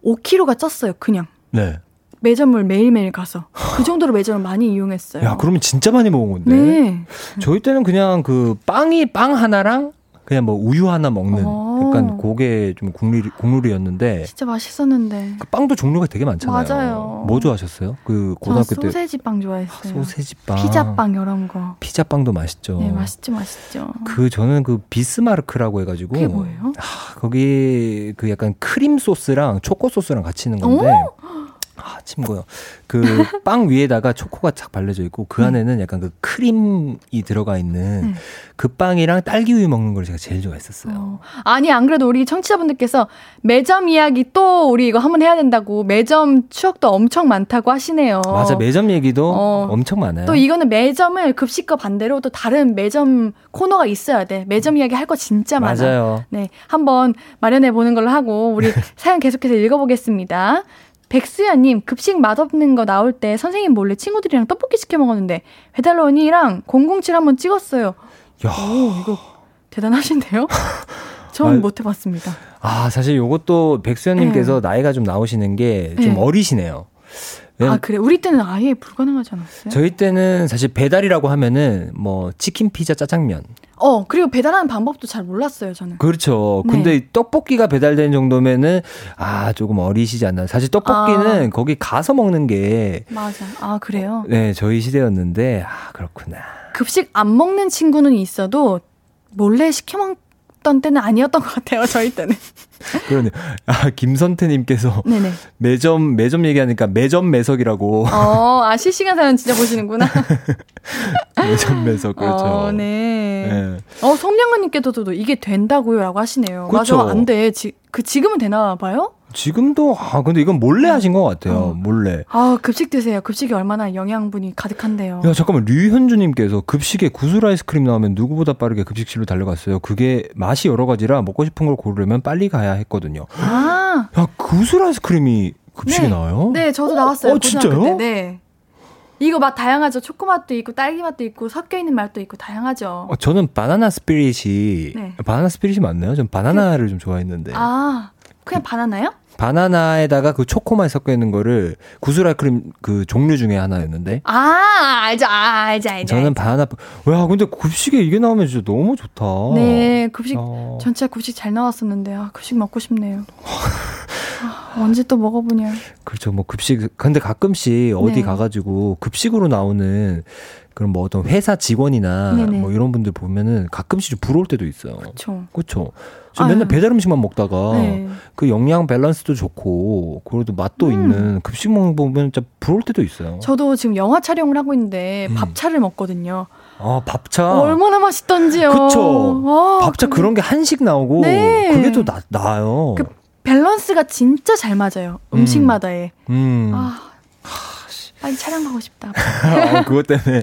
5kg가 쪘어요. 그냥. 네. 매점을 매일매일 가서. 그 정도로 매점을 많이 이용했어요. 그러면 진짜 많이 먹은 건데. 네. 저희 때는 그냥 그 빵이 빵 하나랑 그냥 뭐 우유 하나 먹는 약간 그게 좀 국룰이었는데 진짜 맛있었는데 그 빵도 종류가 되게 많잖아요. 맞아요. 뭐 좋아하셨어요? 그 고등학교 때 소세지 빵 좋아했어요. 아, 소세지 빵, 피자 빵 이런 거. 피자 빵도 맛있죠. 네, 맛있죠. 그 저는 그 비스마르크라고 해가지고 그게 뭐예요? 아, 거기 그 약간 크림 소스랑 초코 소스랑 같이 있는 건데. 오? 아, 친구요. 그 빵 위에다가 초코가 착 발려져 있고 그 안에는 약간 그 크림이 들어가 있는 그 빵이랑 딸기우유 먹는 걸 제가 제일 좋아했었어요. 아니 안 그래도 우리 청취자분들께서 매점 이야기 또 우리 이거 한번 해야 된다고 매점 추억도 엄청 많다고 하시네요. 맞아, 매점 얘기도 엄청 많아요. 또 이거는 매점을 급식과 반대로 또 다른 매점 코너가 있어야 돼. 매점 이야기 할 거 진짜 많아요. 맞아요. 네, 한번 마련해 보는 걸로 하고 우리 사연 계속해서 읽어보겠습니다. 백수연님, 급식 맛없는 거 나올 때 선생님 몰래 친구들이랑 떡볶이 시켜 먹었는데 배달로 언니랑 007 한번 찍었어요. 야, 오, 이거 대단하신데요? 전 못 해봤습니다. 아, 사실 이것도 백수연님께서 나이가 좀 나오시는 게 좀 어리시네요. 아, 그래. 우리 때는 아예 불가능하지 않았어요? 저희 때는 사실 배달이라고 하면은 뭐 치킨, 피자, 짜장면. 그리고 배달하는 방법도 잘 몰랐어요, 저는. 그렇죠. 네. 근데 떡볶이가 배달되는 정도면은, 아, 조금 어리시지 않나. 사실 떡볶이는 거기 가서 먹는 게. 맞아. 아, 그래요? 네, 저희 시대였는데, 아, 그렇구나. 급식 안 먹는 친구는 있어도 몰래 시켜먹던 때는 아니었던 것 같아요, 저희 때는. 그러네요. 아, 김선태님께서 매점 얘기하니까 매점 매석이라고. 아, 실시간 사연 진짜 보시는구나. 매점 매석, 그렇죠. 네. 성량은님께서도 이게 된다고요라고 하시네요. 그렇죠. 맞아, 안 돼. 지금은 되나 봐요? 지금도, 아, 근데 이건 몰래 하신 것 같아요. 몰래. 아, 급식 드세요. 급식이 얼마나 영양분이 가득한데요. 야, 잠깐만. 류현주님께서 급식에 구슬 아이스크림 나오면 누구보다 빠르게 급식실로 달려갔어요. 그게 맛이 여러 가지라 먹고 싶은 걸 고르려면 빨리 가야 했거든요. 아. 야, 구슬 아이스크림이 급식에 나와요? 네, 저도 나왔어요. 진짜요? 네. 이거 맛 다양하죠. 초코맛도 있고 딸기 맛도 있고 섞여있는 맛도 있고 다양하죠. 저는 바나나 스피릿이 맞나요? 전 바나나를 좀 좋아했는데. 아, 그냥 바나나요? 바나나에다가 그 초코만 섞여있는 거를 구슬 아이스크림 그 종류 중에 하나였는데. 아, 알죠. 알죠. 저는 바나나. 와, 근데 급식에 이게 나오면 진짜 너무 좋다. 네, 급식. 진짜 급식 잘 나왔었는데. 아, 급식 먹고 싶네요. 언제 또 먹어보냐. 그렇죠. 뭐 급식. 근데 가끔씩 어디 가가지고 급식으로 나오는 그런 뭐 어떤 회사 직원이나 뭐 이런 분들 보면은 가끔씩 좀 부러울 때도 있어요. 그렇죠. 저 맨날 배달 음식만 먹다가 그 영양 밸런스도 좋고 그래도 맛도 있는 급식 먹는 거 보면 진짜 부러울 때도 있어요. 저도 지금 영화 촬영을 하고 있는데 밥차를 먹거든요. 아, 밥차. 얼마나 맛있던지요. 그렇죠. 아, 밥차 근데... 그런 게 한식 나오고 그게 또 나아요. 그 밸런스가 진짜 잘 맞아요. 음식마다에. 빨리 촬영하고 싶다. 그것 때문에.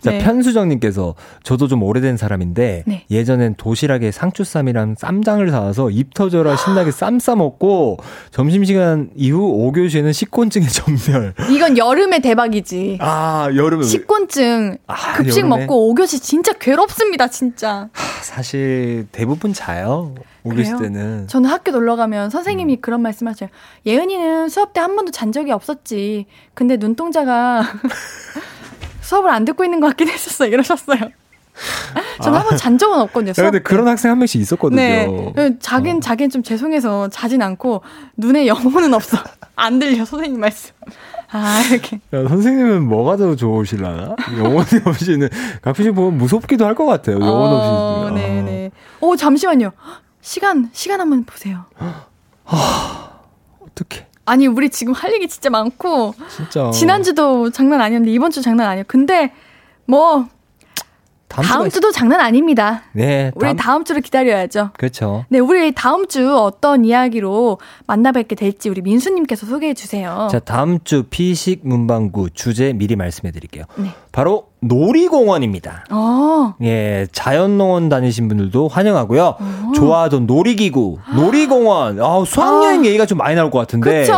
자, 편수정님께서 저도 좀 오래된 사람인데 예전엔 도시락에 상추쌈이랑 쌈장을 사와서 입 터져라 신나게 쌈 싸먹고 점심시간 이후 5교시에는 식곤증에 전멸. 이건 여름에 대박이지. 아, 여름에. 식곤증. 아, 급식 여름에? 먹고 5교시 진짜 괴롭습니다, 진짜. 사실 대부분 자요. 오교시 때는. 저는 학교 놀러가면 선생님이 그런 말씀하세요. 예은이는 수업 때 한 번도 잔 적이 없었지. 근데 눈동자가 수업을 안 듣고 있는 것 같긴 했었어요. 이러셨어요. 저는 한 번 잔 적은 없거든요. 수업 때. 근데 그런 학생 한 명씩 있었거든요. 네. 자긴 좀 죄송해서 자진 않고 눈에 영혼은 없어. 안 들려, 선생님 말씀. 아, 이렇게. 야, 선생님은 뭐가 더 좋으실라나? 영혼이 없이는 가끔씩 보면 무섭기도 할 것 같아요. 영혼 없이. 네네. 오, 잠시만요. 시간 한번 보세요. 어떡해. 아니, 우리 지금 할 얘기 진짜 많고. 진짜. 지난주도 장난 아니었는데, 이번주 장난 아니에요. 근데, 뭐, 다음주도 장난 아닙니다. 네. 우리 다음주를 기다려야죠. 그렇죠. 네, 우리 다음주 어떤 이야기로 만나뵙게 될지 우리 민수님께서 소개해주세요. 자, 다음주 피식 문방구 주제 미리 말씀해드릴게요. 네. 바로 놀이공원입니다. 예, 자연농원 다니신 분들도 환영하고요. 좋아하던 놀이기구, 놀이공원. 수학여행 얘기가 좀 많이 나올 것 같은데. 그쵸.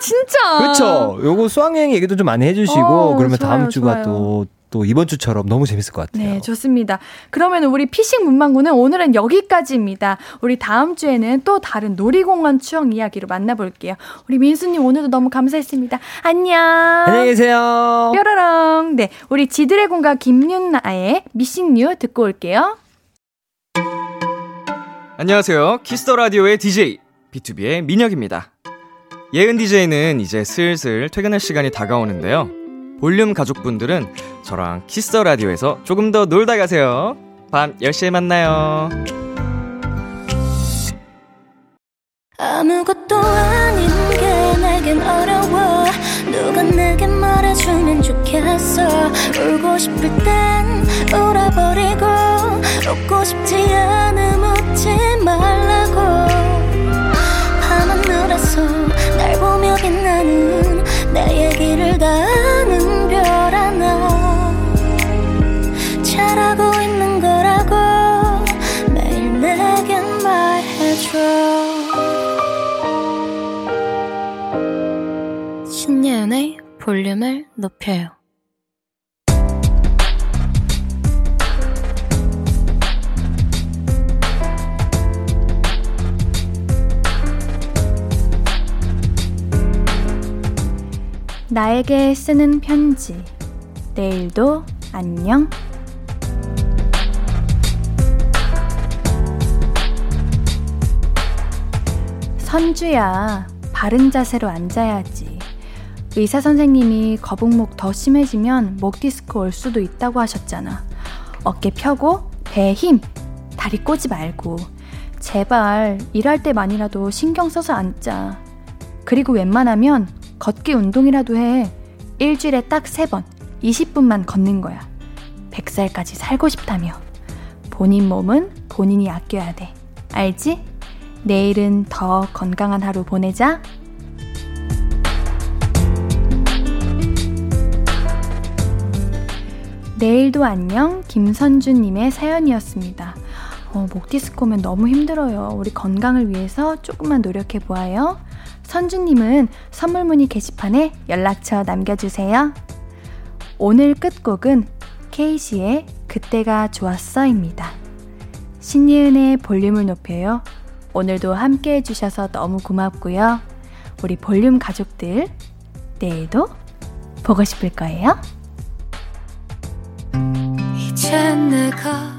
진짜. 그쵸. 요거 수학여행 얘기도 좀 많이 해주시고 그러면 좋아요, 다음주가 좋아요. 또 이번 주처럼 너무 재밌을 것 같아요. 네, 좋습니다. 그러면 우리 피식 문방구는 오늘은 여기까지입니다. 우리 다음 주에는 또 다른 놀이공원 추억 이야기로 만나볼게요. 우리 민수님 오늘도 너무 감사했습니다. 안녕. 안녕히 계세요. 뾰로롱. 네, 우리 지드래곤과 김윤나의 미싱 뉴 듣고 올게요. 안녕하세요. 키스더라디오의 DJ B2B의 민혁입니다. 예은 DJ는 이제 슬슬 퇴근할 시간이 다가오는데요. 볼륨 가족분들은 저랑 키스더라디오에서 조금 더 놀다 가세요. 밤 10시에 만나요. 아무것도 아닌 게 내겐 어려워. 누가 내게 말해주면 좋겠어. 울고 싶을 땐 울어버리고 웃고 싶지 않으면 웃지 말라고. 밤하늘에서 날 보며 빛나는 내 얘기를 다 아는 별 하나. 잘하고 있는 거라고 매일 내겐 말해줘. 신예은의 볼륨을 높여요. 나에게 쓰는 편지. 내일도 안녕. 선주야, 바른 자세로 앉아야지. 의사 선생님이 거북목 더 심해지면 목 디스크 올 수도 있다고 하셨잖아. 어깨 펴고 배에 힘, 다리 꼬지 말고 제발 일할 때만이라도 신경 써서 앉자. 그리고 웬만하면 걷기 운동이라도 해. 일주일에 딱 3번, 20분만 걷는 거야. 100살까지 살고 싶다며. 본인 몸은 본인이 아껴야 돼. 알지? 내일은 더 건강한 하루 보내자. 내일도 안녕. 김선주님의 사연이었습니다. 목 디스크면 너무 힘들어요. 우리 건강을 위해서 조금만 노력해보아요. 선주님은 선물 문의 게시판에 연락처 남겨주세요. 오늘 끝곡은 KC의 그때가 좋았어입니다. 신예은의 볼륨을 높여요. 오늘도 함께 해주셔서 너무 고맙고요. 우리 볼륨 가족들, 내일도 보고 싶을 거예요. 이젠 내가